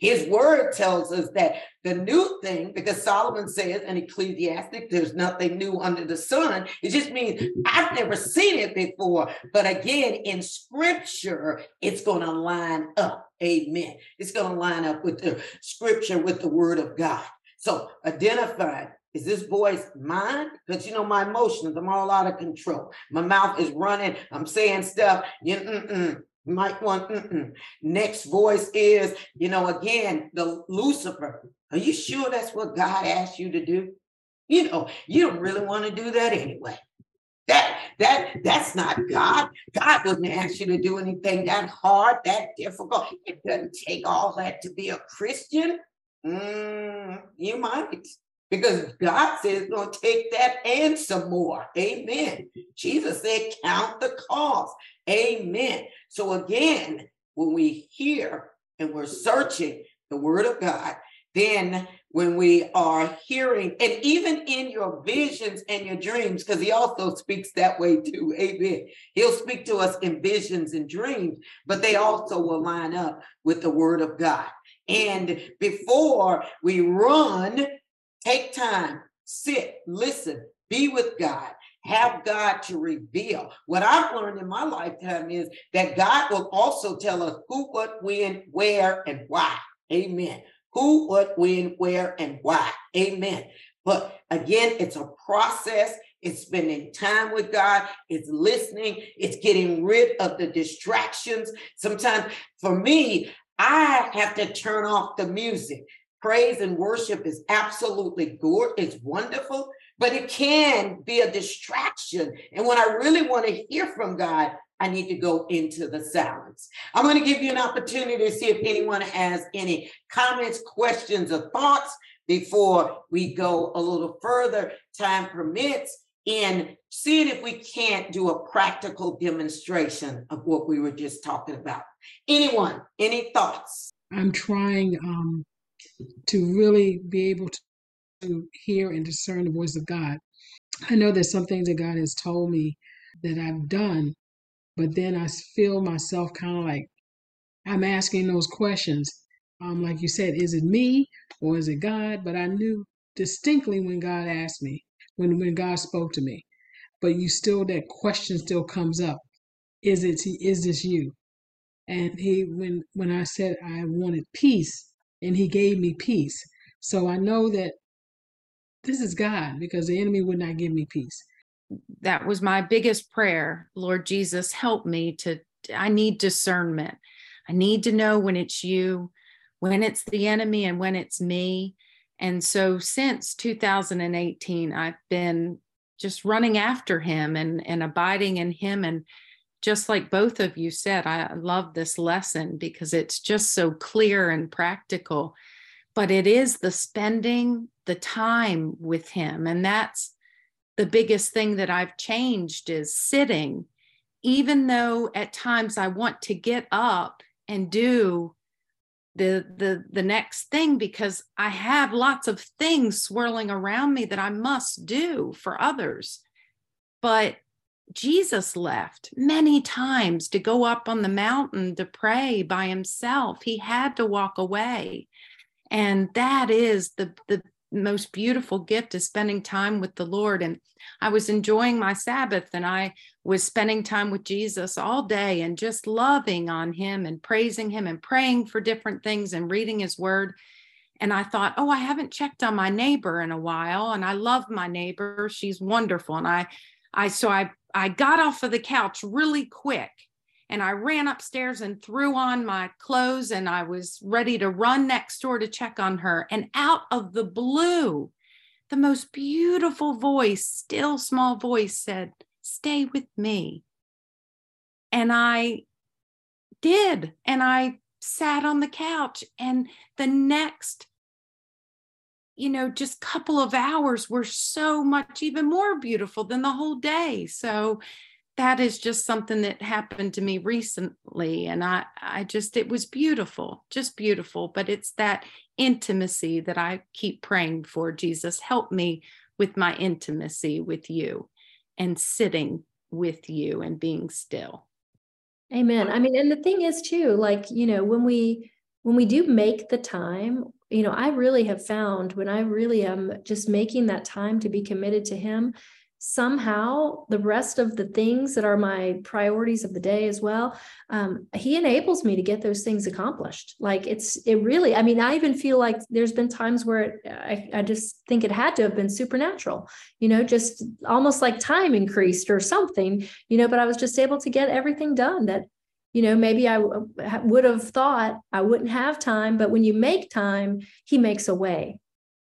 His word tells us that the new thing, because Solomon says in Ecclesiastes, there's nothing new under the sun. It just means I've never seen it before. But again, in scripture, it's going to line up. Amen. It's going to line up with the scripture, with the word of God. So identify, is this voice mine? Because, you know, my emotions, I'm all out of control. My mouth is running. I'm saying stuff. Mic one, Next voice is, again, the Lucifer. Are you sure that's what God asked you to do? You don't really want to do that anyway. That's not God. God wouldn't ask you to do anything that hard, that difficult. It doesn't take all that to be a Christian. You might. Because God says, "Well, take that and some more." Amen. Jesus said, "Count the cost." Amen. So again, when we hear and we're searching the Word of God, then when we are hearing, and even in your visions and your dreams, because He also speaks that way too. Amen. He'll speak to us in visions and dreams, but they also will line up with the Word of God. And before we run, take time, sit, listen, be with God, have God to reveal. What I've learned in my lifetime is that God will also tell us who, what, when, where, and why. Amen. Who, what, when, where, and why. Amen. But again, it's a process. It's spending time with God. It's listening. It's getting rid of the distractions. Sometimes for me, I have to turn off the music. Praise and worship is absolutely good. It's wonderful, but it can be a distraction. And when I really want to hear from God, I need to go into the silence. I'm going to give you an opportunity to see if anyone has any comments, questions, or thoughts before we go a little further, time permits, and seeing if we can't do a practical demonstration of what we were just talking about. Anyone, any thoughts? I'm trying to really be able to hear and discern the voice of God. I know there's some things that God has told me that I've done, but then I feel myself kind of like I'm asking those questions. Like you said, is it me or is it God? But I knew distinctly when God asked me, when God spoke to me, but that question still comes up. Is this you? And He, when I said I wanted peace, and He gave me peace. So I know that this is God, because the enemy would not give me peace. That was my biggest prayer. Lord Jesus, help me I need discernment. I need to know when it's you, when it's the enemy, and when it's me. And so since 2018, I've been just running after Him and abiding in Him. And just like both of you said, I love this lesson because it's just so clear and practical, but it is the spending the time with Him. And that's the biggest thing that I've changed is sitting, even though at times I want to get up and do the next thing because I have lots of things swirling around me that I must do for others. But Jesus left many times to go up on the mountain to pray by Himself. He had to walk away. And that is the most beautiful gift is spending time with the Lord. And I was enjoying my Sabbath and I was spending time with Jesus all day and just loving on Him and praising Him and praying for different things and reading His word. And I thought, I haven't checked on my neighbor in a while. And I love my neighbor. She's wonderful. And I got off of the couch really quick and I ran upstairs and threw on my clothes and I was ready to run next door to check on her. And out of the blue, the most beautiful voice, still small voice said, "Stay with me." And I did. And I sat on the couch and the next just couple of hours were so much even more beautiful than the whole day. So that is just something that happened to me recently. And it was beautiful, just beautiful. But it's that intimacy that I keep praying for. Jesus, help me with my intimacy with you and sitting with you and being still. Amen. I mean, and the thing is too, when we do make the time, I really have found when I really am just making that time to be committed to Him, somehow the rest of the things that are my priorities of the day as well, He enables me to get those things accomplished. I even feel like there's been times where I just think it had to have been supernatural, just almost like time increased or something, but I was just able to get everything done that You know, maybe I would have thought I wouldn't have time, but when you make time, he makes a way.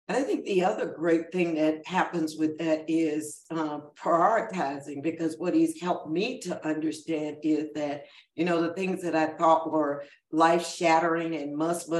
I think the other great thing that happens with that is prioritizing, because what he's helped me to understand is that, you know, the things that I thought were life-shattering and must,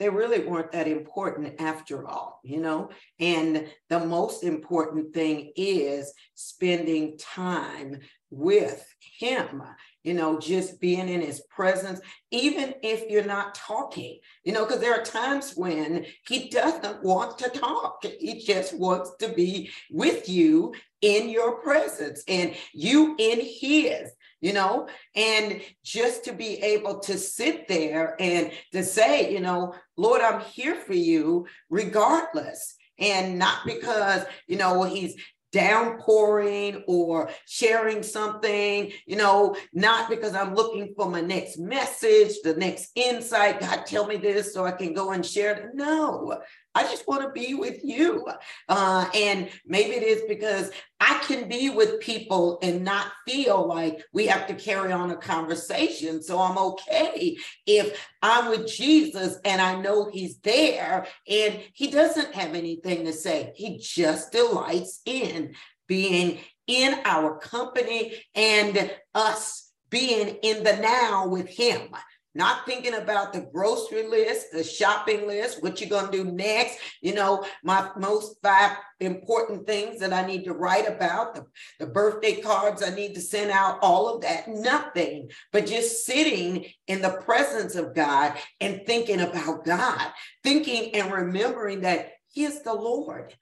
they really weren't that important after all, you know? And the most important thing is spending time with him, you know, just being in his presence, even if you're not talking, you know, because there are times when he doesn't want to talk. He just wants to be with you in your presence and you in his, you know, and just to be able to sit there and to say, you know, Lord, I'm here for you regardless. And not because, you know, he's downpouring or sharing something, you know, not because I'm looking for my next message, the next insight, God tell me this so I can go and share it. No, I just want to be with you. And maybe it is because I can be with people and not feel like we have to carry on a conversation. So I'm okay if I'm with Jesus and I know he's there and he doesn't have anything to say. He just delights in being in our company and us being in the now with him. Not thinking about the grocery list, the shopping list, what you're going to do next, you know, my most 5 important things that I need to write about, the birthday cards I need to send out, all of that, nothing, but just sitting in the presence of God and thinking about God, thinking and remembering that he is the Lord.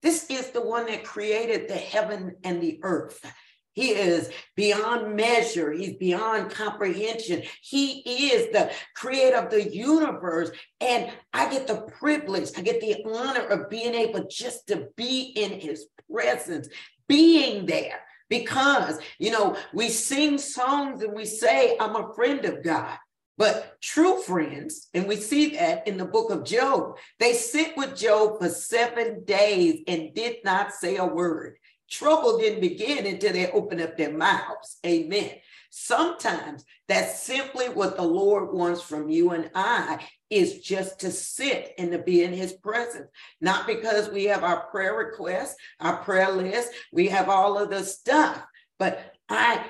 This is the one that created the heaven and the earth. He is beyond measure. He's beyond comprehension. He is the creator of the universe. And I get the privilege, I get the honor of being able just to be in his presence, being there. Because, you know, we sing songs and we say, I'm a friend of God. But true friends, and we see that in the book of Job, they sit with Job for 7 days and did not say a word. Trouble didn't begin until they opened up their mouths. Amen. Sometimes that's simply what the Lord wants from you and I, is just to sit and to be in his presence. Not because we have our prayer requests, our prayer list, we have all of the stuff, but I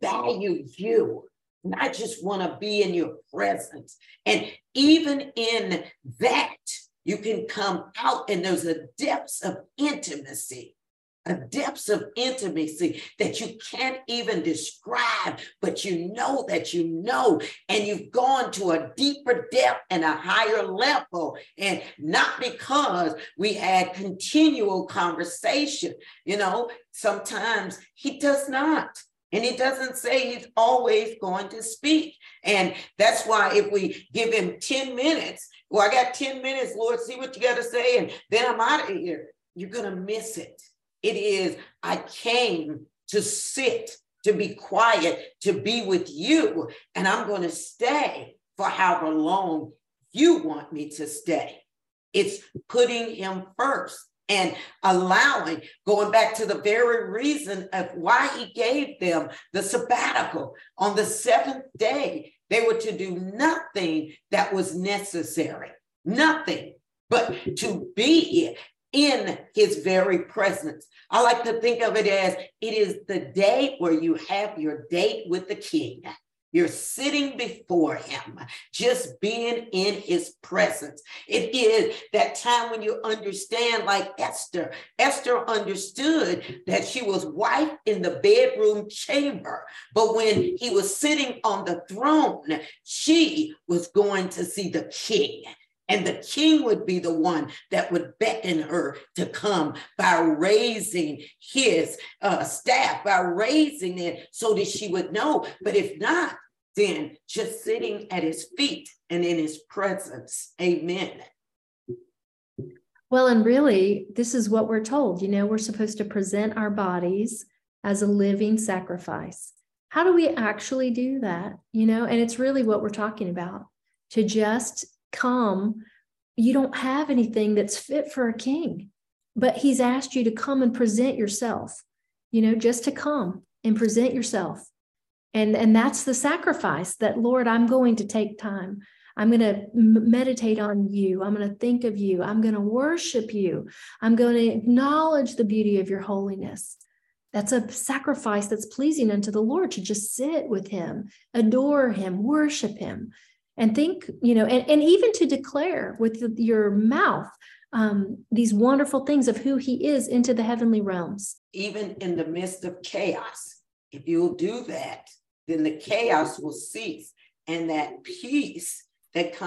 value you. And I just want to be in your presence. And even in that, you can come out and there's a depth of intimacy. A depth of intimacy that you can't even describe, but you know that you know, and you've gone to a deeper depth and a higher level, and not because we had continual conversation. You know, sometimes he does not. And he doesn't say he's always going to speak. And that's why if we give him 10 minutes, well, I got 10 minutes, Lord, see what you got to say, and then I'm out of here. You're going to miss it. It is, I came to sit, to be quiet, to be with you, and I'm going to stay for however long you want me to stay. It's putting him first and allowing, going back to the very reason of why he gave them the sabbatical. On the 7th day, they were to do nothing that was necessary, nothing but to be in his very presence. I like to think of it as, it is the day where you have your date with the King. You're sitting before him, just being in his presence. It is that time when you understand, like Esther. Esther understood that she was wife in the bedroom chamber, but when he was sitting on the throne, she was going to see the King. And the King would be the one that would beckon her to come by raising his staff, by raising it so that she would know. But if not, then just sitting at his feet and in his presence. Amen. Well, and really, this is what we're told. You know, we're supposed to present our bodies as a living sacrifice. How do we actually do that? You know, and it's really what we're talking about, to just come. You don't have anything that's fit for a king, but he's asked you to come and present yourself, you know, just to come and present yourself And that's the sacrifice that, Lord, I'm going to take time. I'm going to meditate on you. I'm going to think of you. I'm going to worship you. I'm going to acknowledge the beauty of your holiness. That's a sacrifice that's pleasing unto the Lord, to just sit with him, adore him, worship him, and think, and even to declare with your mouth these wonderful things of who he is into the heavenly realms. Even in the midst of chaos, if you'll do that, then the chaos will cease, and that peace that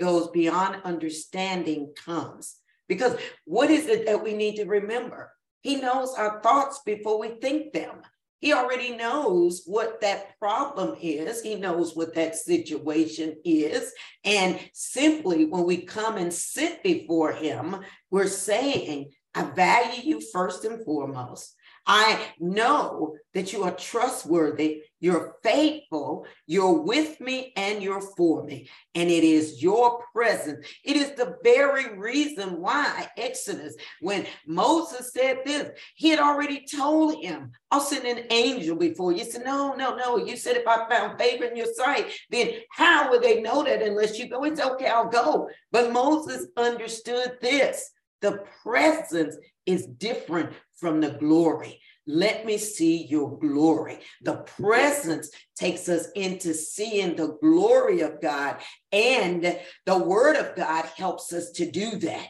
goes beyond understanding comes. Because what is it that we need to remember? He knows our thoughts before we think them. He already knows what that problem is. He knows what that situation is. And simply when we come and sit before him, we're saying, I value you first and foremost. I know that you are trustworthy, you're faithful, you're with me, and you're for me. And it is your presence. It is the very reason why Exodus, when Moses said this, he had already told him, I'll send an angel before you. He said, no. You said, if I found favor in your sight, then how would they know that unless you go? It's okay, I'll go. But Moses understood this. The presence is different from the glory. Let me see your glory. The presence takes us into seeing the glory of God, and the word of God helps us to do that.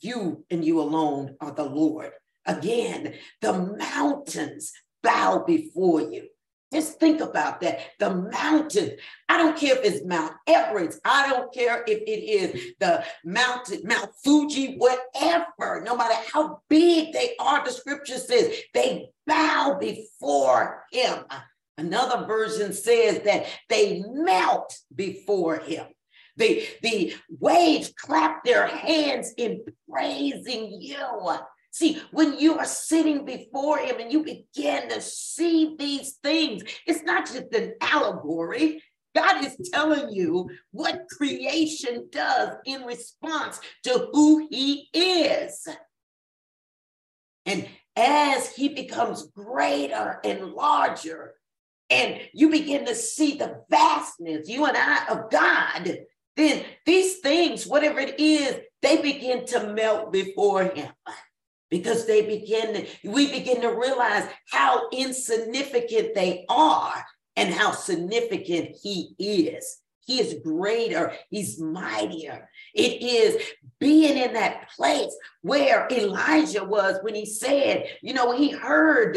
You and you alone are the Lord. Again, the mountains bow before you. Just think about that. The mountain, I don't care if it's Mount Everest. I don't care if it is the mountain, Mount Fuji, whatever. No matter how big they are, the scripture says they bow before him. Another version says that they melt before him. The waves clap their hands in praising you. See, when you are sitting before him and you begin to see these things, it's not just an allegory. God is telling you what creation does in response to who he is. And as he becomes greater and larger, and you begin to see the vastness, you and I, of God, then these things, whatever it is, they begin to melt before him. Because we begin to realize how insignificant they are and how significant he is. He is greater. He's mightier. It is being in that place where Elijah was when he said, he heard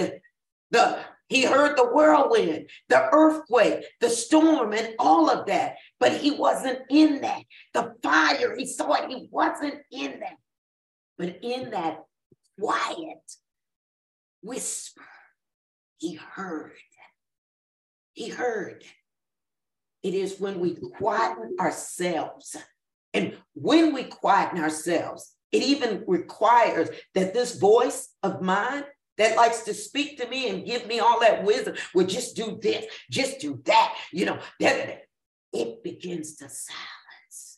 the whirlwind, the earthquake, the storm, and all of that, but he wasn't in that. The fire, he saw it. He wasn't in that. But in that quiet whisper, he heard. It is when we quieten ourselves, and when we quieten ourselves, it even requires that this voice of mine that likes to speak to me and give me all that wisdom, well, just do this, just do that, it begins to silence.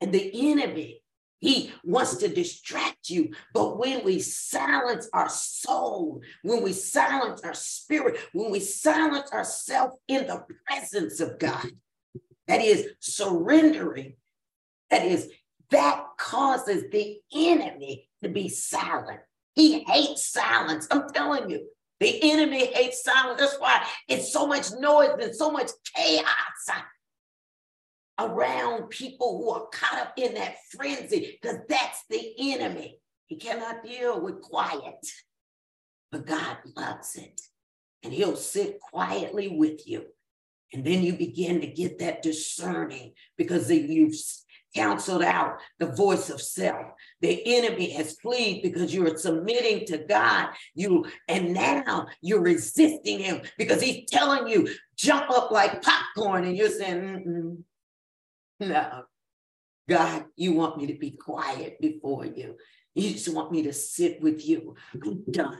And the enemy, he wants to distract you, but when we silence our soul, when we silence our spirit, when we silence ourselves in the presence of God, that is surrendering, that causes the enemy to be silent. He hates silence. I'm telling you, the enemy hates silence. That's why it's so much noise and so much chaos around people who are caught up in that frenzy, because that's the enemy. He cannot deal with quiet, but God loves it, and he'll sit quietly with you. And then you begin to get that discerning, because you've counseled out the voice of self. The enemy has fled because you are submitting to God. And now you're resisting him because he's telling you, jump up like popcorn, and you're saying, mm-mm. No, God, you want me to be quiet before you. You just want me to sit with you. I'm done.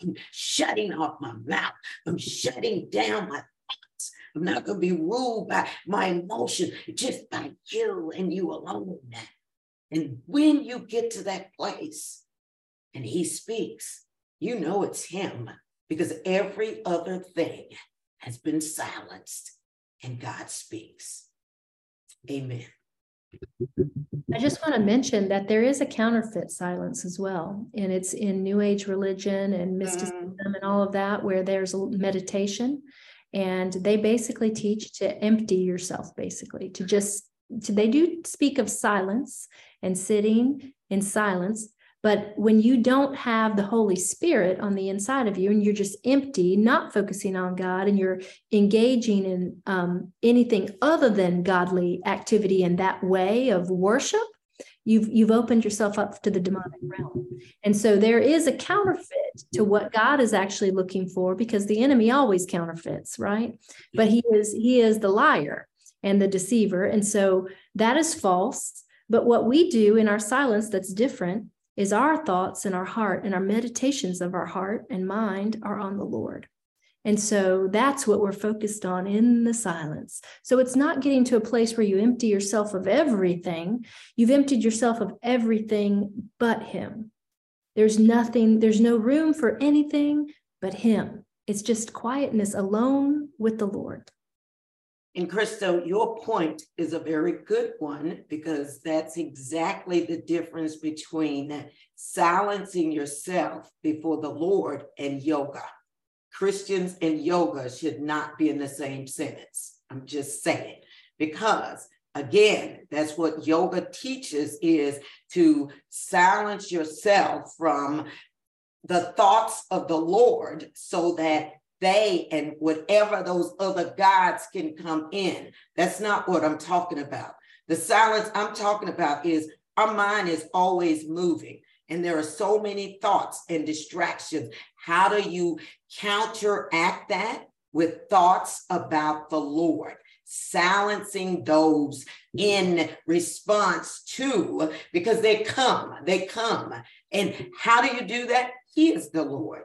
I'm shutting off my mouth. I'm shutting down my thoughts. I'm not going to be ruled by my emotion, just by you and you alone. And when you get to that place and he speaks, you know it's him, because every other thing has been silenced and God speaks. Amen. I just want to mention that there is a counterfeit silence as well. And it's in New Age religion and mysticism and all of that, where there's meditation. And they basically teach to empty yourself, basically, to just, they do speak of silence and sitting in silence. But when you don't have the Holy Spirit on the inside of you and you're just empty, not focusing on God, and you're engaging in anything other than godly activity in that way of worship, you've opened yourself up to the demonic realm. And so there is a counterfeit to what God is actually looking for, because the enemy always counterfeits, right? But he is the liar and the deceiver. And so that is false. But what we do in our silence that's different is our thoughts and our heart and our meditations of our heart and mind are on the Lord. And so that's what we're focused on in the silence. So it's not getting to a place where you empty yourself of everything. You've emptied yourself of everything but him. There's nothing, there's no room for anything but him. It's just quietness alone with the Lord. And Christo, your point is a very good one, because that's exactly the difference between silencing yourself before the Lord and yoga. Christians and yoga should not be in the same sentence. I'm just saying, because again, that's what yoga teaches, is to silence yourself from the thoughts of the Lord so that they and whatever those other gods can come in. That's not what I'm talking about. The silence I'm talking about is our mind is always moving, and there are so many thoughts and distractions. How do you counteract that? With thoughts about the Lord, silencing those in response to, because they come. And how do you do that? He is the Lord.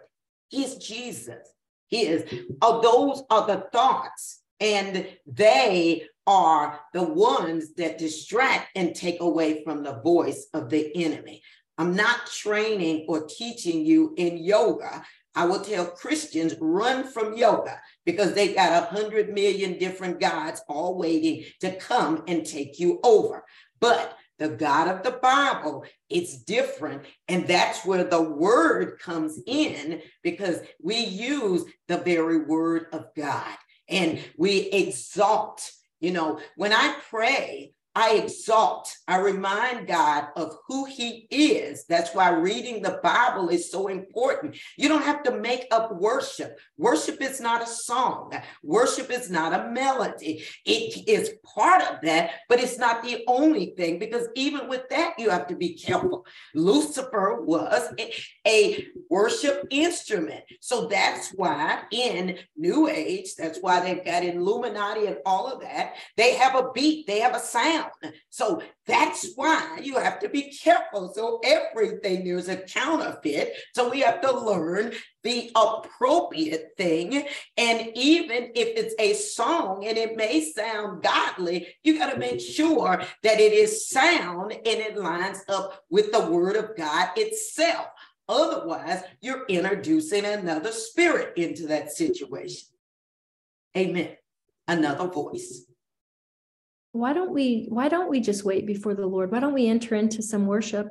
He is Jesus. Those are the thoughts, and they are the ones that distract and take away from the voice of the enemy. I'm not training or teaching you in yoga. I will tell Christians, run from yoga, because they got 100 million different gods all waiting to come and take you over. But the God of the Bible, it's different. And that's where the word comes in, because we use the very word of God and we exalt. You know, when I pray, I exalt, I remind God of who he is. That's why reading the Bible is so important. You don't have to make up worship. Worship is not a song. Worship is not a melody. It is part of that, but it's not the only thing, because even with that, you have to be careful. Lucifer was a worship instrument. So that's why in New Age, that's why they've got Illuminati and all of that. They have a beat, they have a sound. So that's why you have to be careful. So everything, there's a counterfeit. So we have to learn the appropriate thing. And even if it's a song and it may sound godly, you got to make sure that it is sound and it lines up with the word of God itself. Otherwise, you're introducing another spirit into that situation. Amen. Another voice. Why don't we just wait before the Lord? Why don't we enter into some worship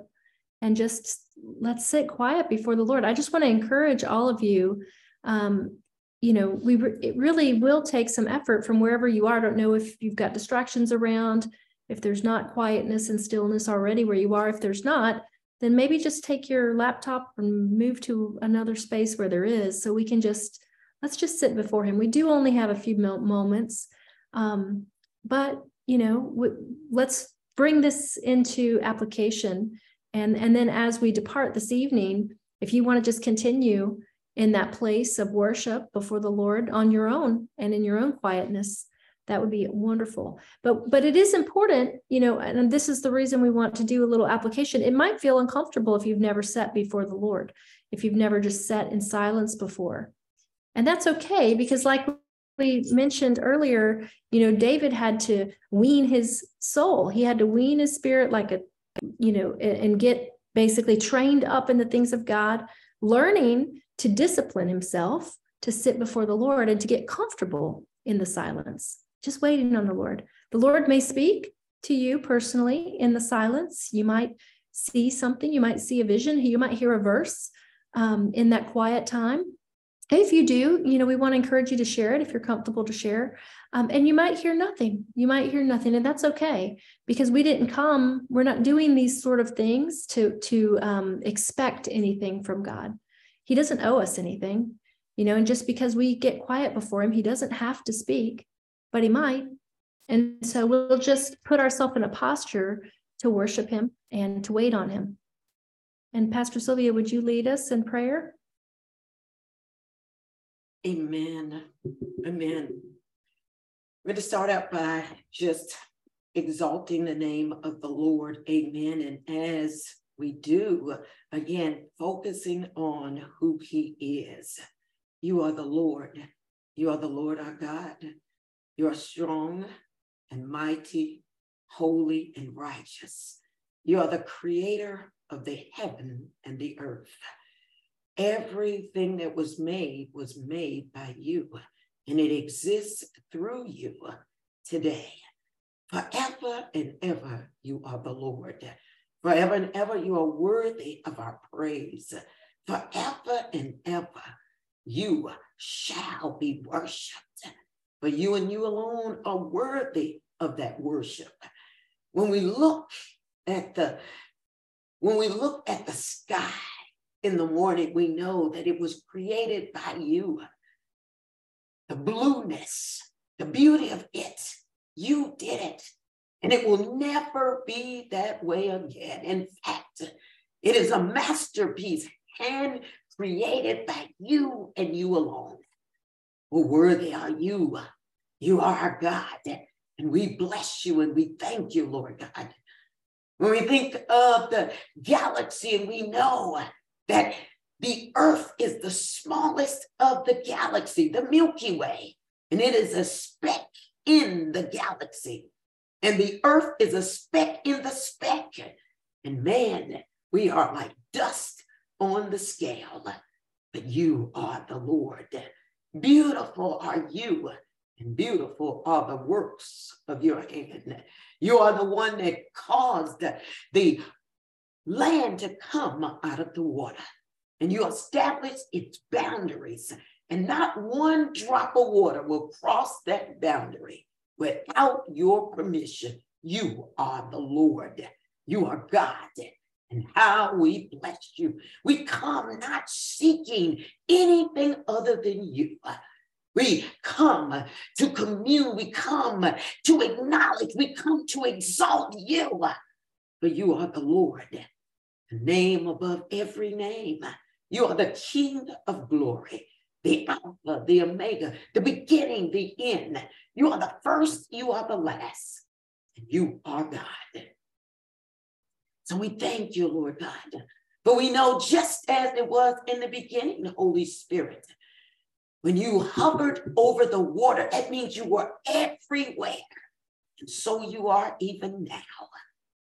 and just let's sit quiet before the Lord? I just want to encourage all of you. It really will take some effort from wherever you are. I don't know if you've got distractions around, if there's not quietness and stillness already where you are. If there's not, then maybe just take your laptop and move to another space where there is, so we can just, let's just sit before him. We do only have a few moments, but let's bring this into application. And then as we depart this evening, if you want to just continue in that place of worship before the Lord on your own and in your own quietness, that would be wonderful. But it is important, and this is the reason we want to do a little application. It might feel uncomfortable if you've never sat before the Lord, if you've never just sat in silence before. And that's okay, because like we mentioned earlier, David had to wean his soul. He had to wean his spirit and get basically trained up in the things of God, learning to discipline himself to sit before the Lord and to get comfortable in the silence, just waiting on the Lord. The Lord may speak to you personally in the silence. You might see something, you might see a vision, you might hear a verse in that quiet time. If you do, we want to encourage you to share it if you're comfortable to share. And you might hear nothing. And that's okay, because we're not doing these sort of things to expect anything from God. He doesn't owe us anything, and just because we get quiet before him, he doesn't have to speak, but he might. And so we'll just put ourselves in a posture to worship him and to wait on him. And Pastor Sylvia, would you lead us in prayer? Amen. Amen. I'm going to start out by just exalting the name of the Lord. Amen. And as we do, again, focusing on who he is. You are the Lord. You are the Lord our God. You are strong and mighty, holy and righteous. You are the creator of the heaven and the earth. Everything that was made by you, and it exists through you today. Forever and ever, you are the Lord. Forever and ever, you are worthy of our praise. Forever and ever, you shall be worshiped. For you and you alone are worthy of that worship. When we look at the sky in the morning, we know that it was created by you. The blueness, the beauty of it, you did it. And it will never be that way again. In fact, it is a masterpiece, hand created by you and you alone. Oh, worthy are you. You are our God. And we bless you and we thank you, Lord God. When we think of the galaxy and we know that the earth is the smallest of the galaxy, the Milky Way, and it is a speck in the galaxy. And the earth is a speck in the speck. And man, we are like dust on the scale. But you are the Lord. Beautiful are you, and beautiful are the works of your hand. You are the one that caused the land to come out of the water. And you establish its boundaries. And not one drop of water will cross that boundary without your permission. You are the Lord. You are God. And how we bless you. We come not seeking anything other than you. We come to commune. We come to acknowledge. We come to exalt you. For you are the Lord, the name above every name. You are the King of glory, the Alpha, the Omega, the beginning, the end. You are the first, you are the last, and you are God. So we thank you, Lord God. But we know just as it was in the beginning, Holy Spirit, when you hovered over the water, that means you were everywhere. And so you are even now.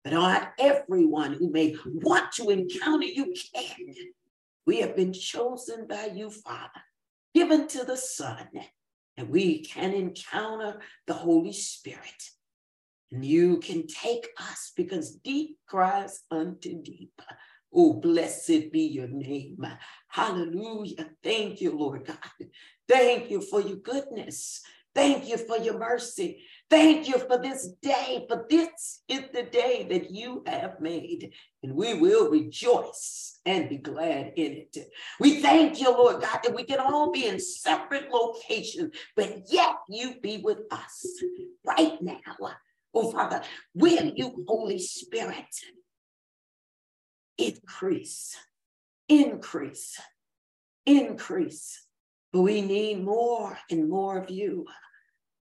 But not everyone who may want to encounter you can. We have been chosen by you, Father, given to the Son, and we can encounter the Holy Spirit. And you can take us because deep cries unto deep. Oh, blessed be your name. Hallelujah. Thank you, Lord God. Thank you for your goodness. Thank you for your mercy. Thank you for this day, for this is the day that you have made, and we will rejoice and be glad in it. We thank you, Lord God, that we can all be in separate locations, but yet you be with us right now. Oh, Father, will you, Holy Spirit, increase. But we need more and more of you.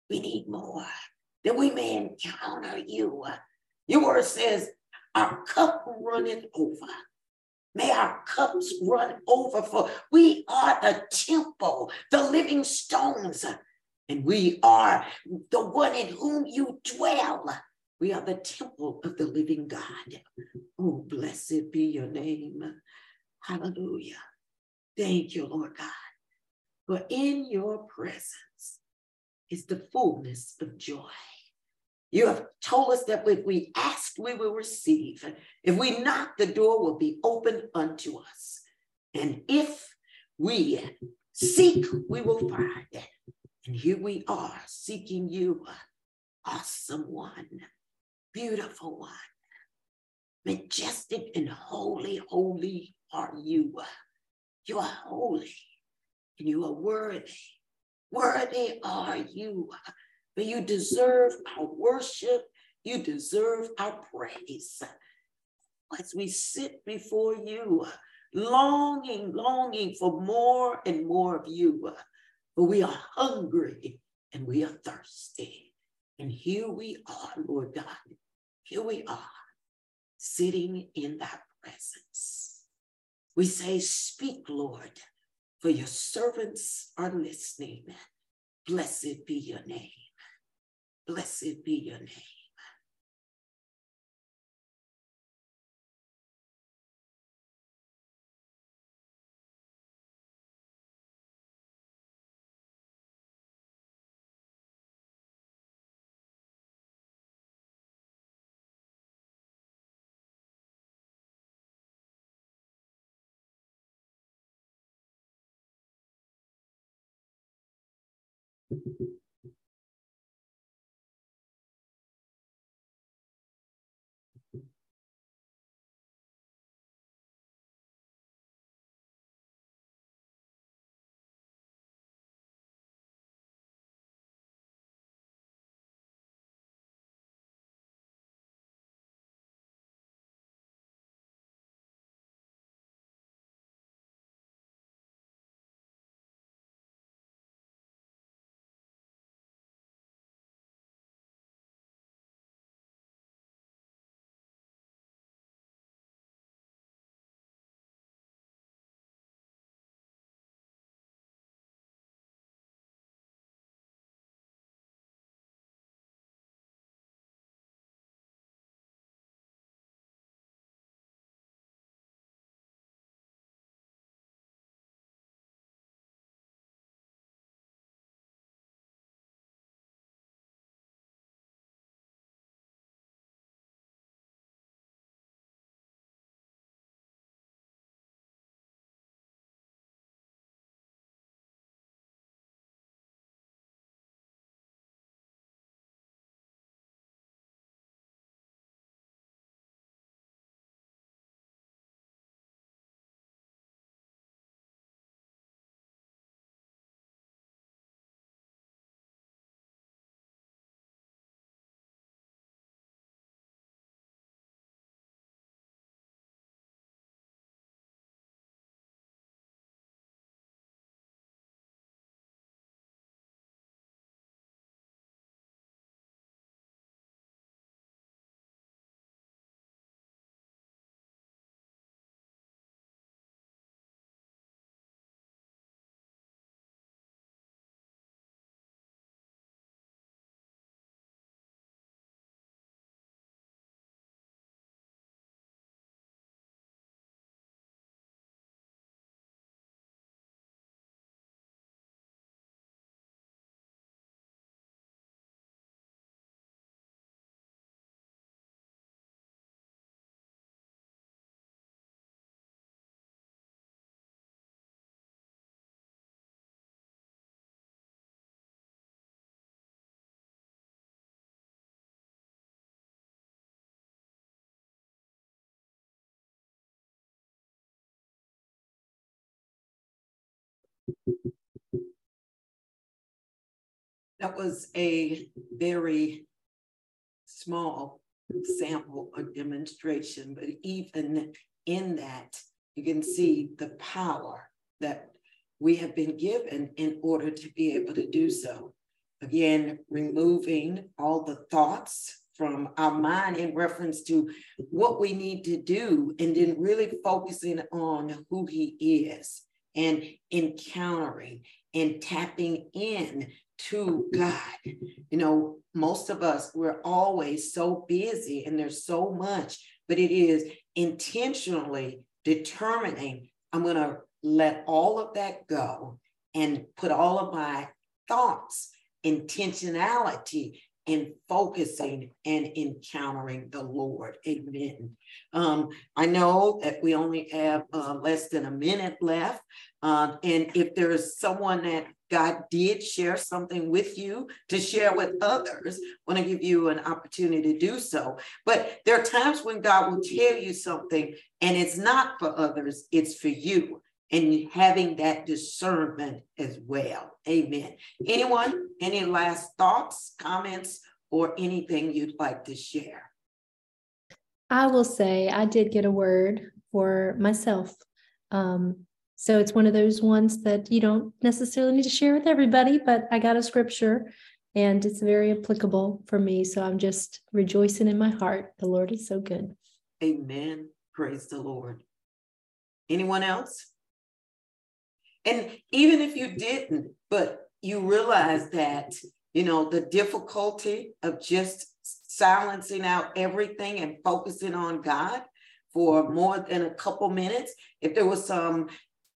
We need more that we may encounter you. Your word says, our cup running over. May our cups run over, for we are the temple, the living stones, and we are the one in whom you dwell. We are the temple of the living God. Oh, blessed be your name. Hallelujah. Thank you, Lord God. For in your presence is the fullness of joy. You have told us that if we ask, we will receive. If we knock, the door will be opened unto us. And if we seek, we will find. And here we are seeking you, awesome one, beautiful one, majestic and holy, holy are you. You are holy and you are worthy. Worthy are you. But you deserve our worship. You deserve our praise. As we sit before you, longing, longing for more and more of you. But we are hungry and we are thirsty. And here we are, Lord God. Here we are, sitting in thy presence. We say, speak, Lord, for your servants are listening. Blessed be your name. Blessed be your name. That was a very small sample or demonstration, but even in that, you can see the power that we have been given in order to be able to do so. Again, removing all the thoughts from our mind in reference to what we need to do, and then really focusing on who he is and encountering and tapping in to God. You know, most of us, we're always so busy and there's so much, but it is intentionally determining, I'm going to let all of that go and put all of my thoughts, intentionality, in focusing and encountering the Lord. Amen. I know that we only have less than a minute left. And if there is someone that God did share something with you to share with others, I want to give you an opportunity to do so. But there are times when God will tell you something and it's not for others, it's for you. And having that discernment as well. Amen. Anyone, any last thoughts, comments, or anything you'd like to share? I will say I did get a word for myself. So it's one of those ones that you don't necessarily need to share with everybody, but I got a scripture and it's very applicable for me. So I'm just rejoicing in my heart. The Lord is so good. Amen. Praise the Lord. Anyone else? And even if you didn't, but you realize that, you know, the difficulty of just silencing out everything and focusing on God for more than a couple minutes, if there was some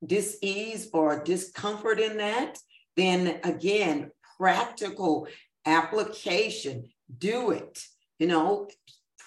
dis-ease or discomfort in that, then again, practical application, do it, you know,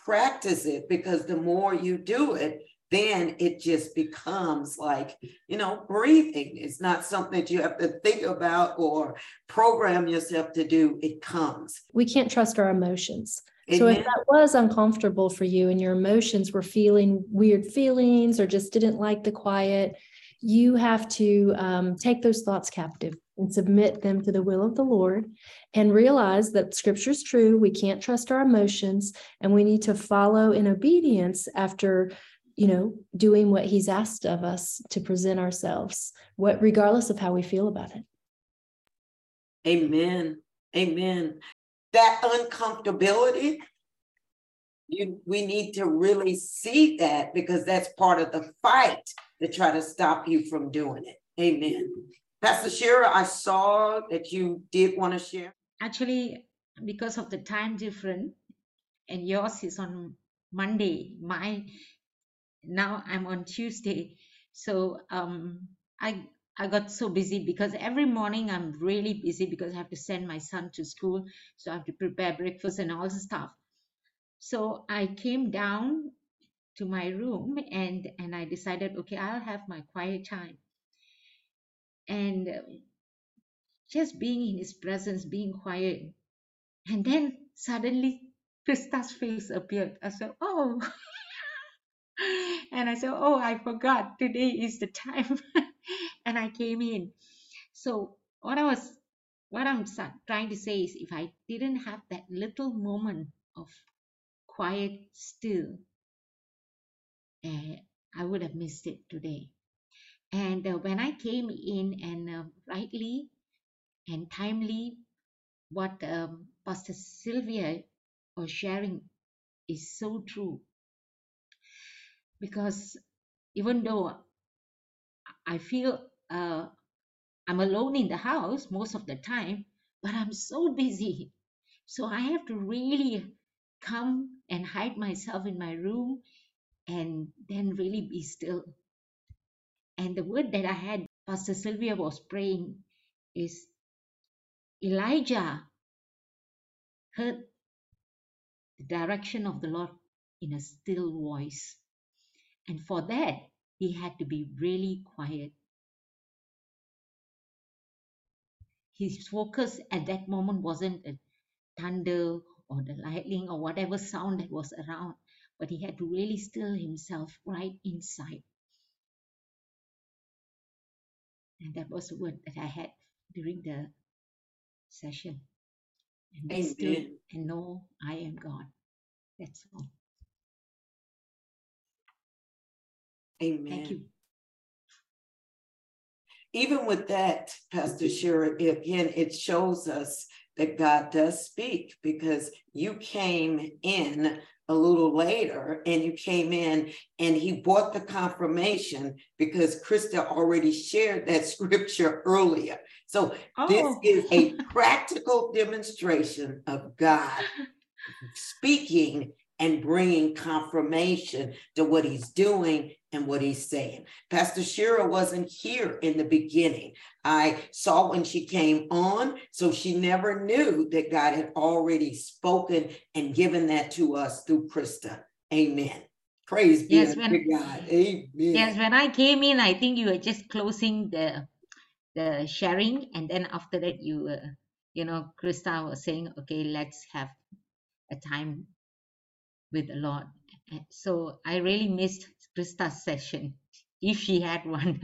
practice it, because the more you do it, then it just becomes like, you know, breathing. It's not something that you have to think about or program yourself to do. It comes. We can't trust our emotions. Amen. So if that was uncomfortable for you and your emotions were feeling weird feelings or just didn't like the quiet, you have to take those thoughts captive and submit them to the will of the Lord and realize that scripture's true. We can't trust our emotions and we need to follow in obedience after, you know, doing what he's asked of us to present ourselves, regardless of how we feel about it. Amen. Amen. That uncomfortability, we need to really see that, because that's part of the fight to try to stop you from doing it. Amen. Pastor Shira, I saw that you did want to share. Actually, because of the time difference, and yours is on Monday, now I'm on Tuesday, so I got so busy, because every morning I'm really busy because I have to send my son to school, so I have to prepare breakfast and all the stuff. So I came down to my room and I decided, okay, I'll have my quiet time. And just being in his presence, being quiet, and then suddenly Krista's face appeared. I said, oh. And I said, oh, I forgot, today is the time. And I came in. So what I'm trying to say is, if I didn't have that little moment of quiet still, I would have missed it today. And when I came in, and rightly and timely, what Pastor Sylvia was sharing is so true. Because even though I feel I'm alone in the house most of the time, but I'm so busy. So I have to really come and hide myself in my room and then really be still. And the word that I had, Pastor Sylvia was praying, is Elijah heard the direction of the Lord in a still voice. And for that, he had to be really quiet. His focus at that moment wasn't the thunder or the lightning or whatever sound that was around, but he had to really still himself right inside. And that was the word that I had during the session. And be still and know I am God. That's all. Amen. Thank you. Even with that, Pastor Shira, again, it shows us that God does speak, because you came in a little later and you came in and he brought the confirmation, because Krista already shared that scripture earlier. So This is a practical demonstration of God speaking and bringing confirmation to what he's doing and what he's saying. Pastor Shira wasn't here in the beginning. I saw when she came on, so she never knew that God had already spoken and given that to us through Krista. Amen. Praise be to God. Amen. Yes, when I came in, I think you were just closing the sharing, and then after that, you were, you know, Krista was saying, okay, let's have a time with the Lord. So I really missed Krista's session, if she had one.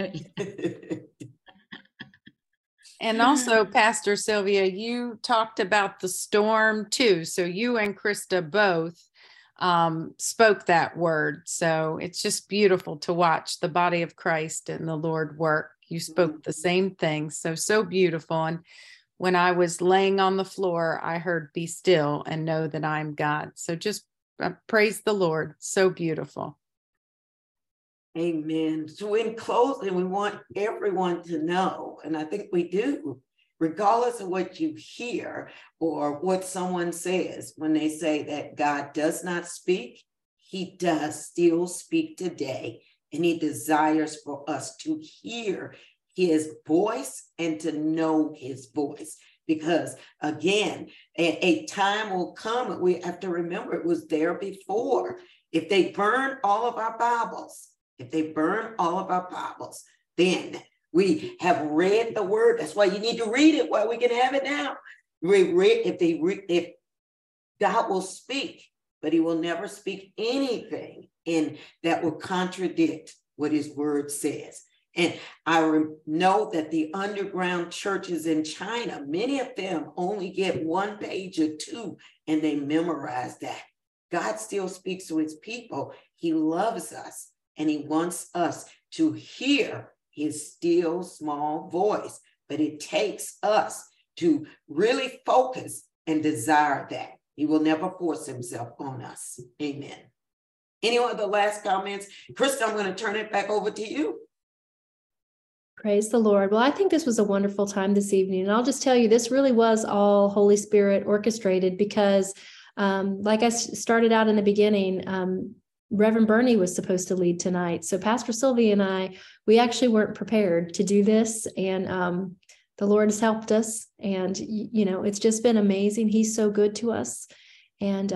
And also, Pastor Sylvia, you talked about the storm too. So you and Krista both spoke that word. So it's just beautiful to watch the body of Christ and the Lord work. You spoke the same thing. So beautiful. And when I was laying on the floor, I heard, "Be still and know that I'm God." So just praise the Lord. So beautiful. Amen. So in closing, we want everyone to know, and I think we do, regardless of what you hear or what someone says, when they say that God does not speak, he does still speak today. And he desires for us to hear his voice and to know his voice. Because again, a time will come, and we have to remember it was there before. If they burn all of our Bibles, then we have read the word. That's why you need to read it while we can have it now. We read, if God will speak, but he will never speak anything in that will contradict what his word says. And I know that the underground churches in China, many of them only get one page or two, and they memorize that. God still speaks to his people. He loves us, and he wants us to hear his still small voice. But it takes us to really focus and desire that. He will never force himself on us. Amen. Any other last comments? Krista, I'm going to turn it back over to you. Praise the Lord. Well, I think this was a wonderful time this evening. And I'll just tell you, this really was all Holy Spirit orchestrated because like I started out in the beginning, Reverend Bernie was supposed to lead tonight. So Pastor Sylvia and I, we actually weren't prepared to do this. And the Lord has helped us. And, you know, it's just been amazing. He's so good to us. And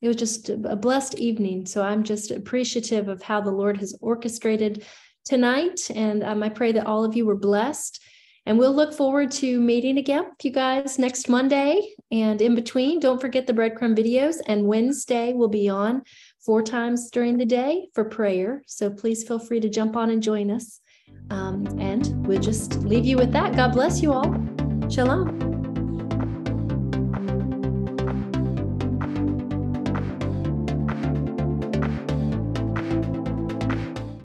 it was just a blessed evening. So I'm just appreciative of how the Lord has orchestrated tonight. And I pray that all of you were blessed. And we'll look forward to meeting again with you guys next Monday. And in between, don't forget the breadcrumb videos. And Wednesday will be on 4 times during the day for prayer. So please feel free to jump on and join us. And we'll just leave you with that. God bless you all. Shalom.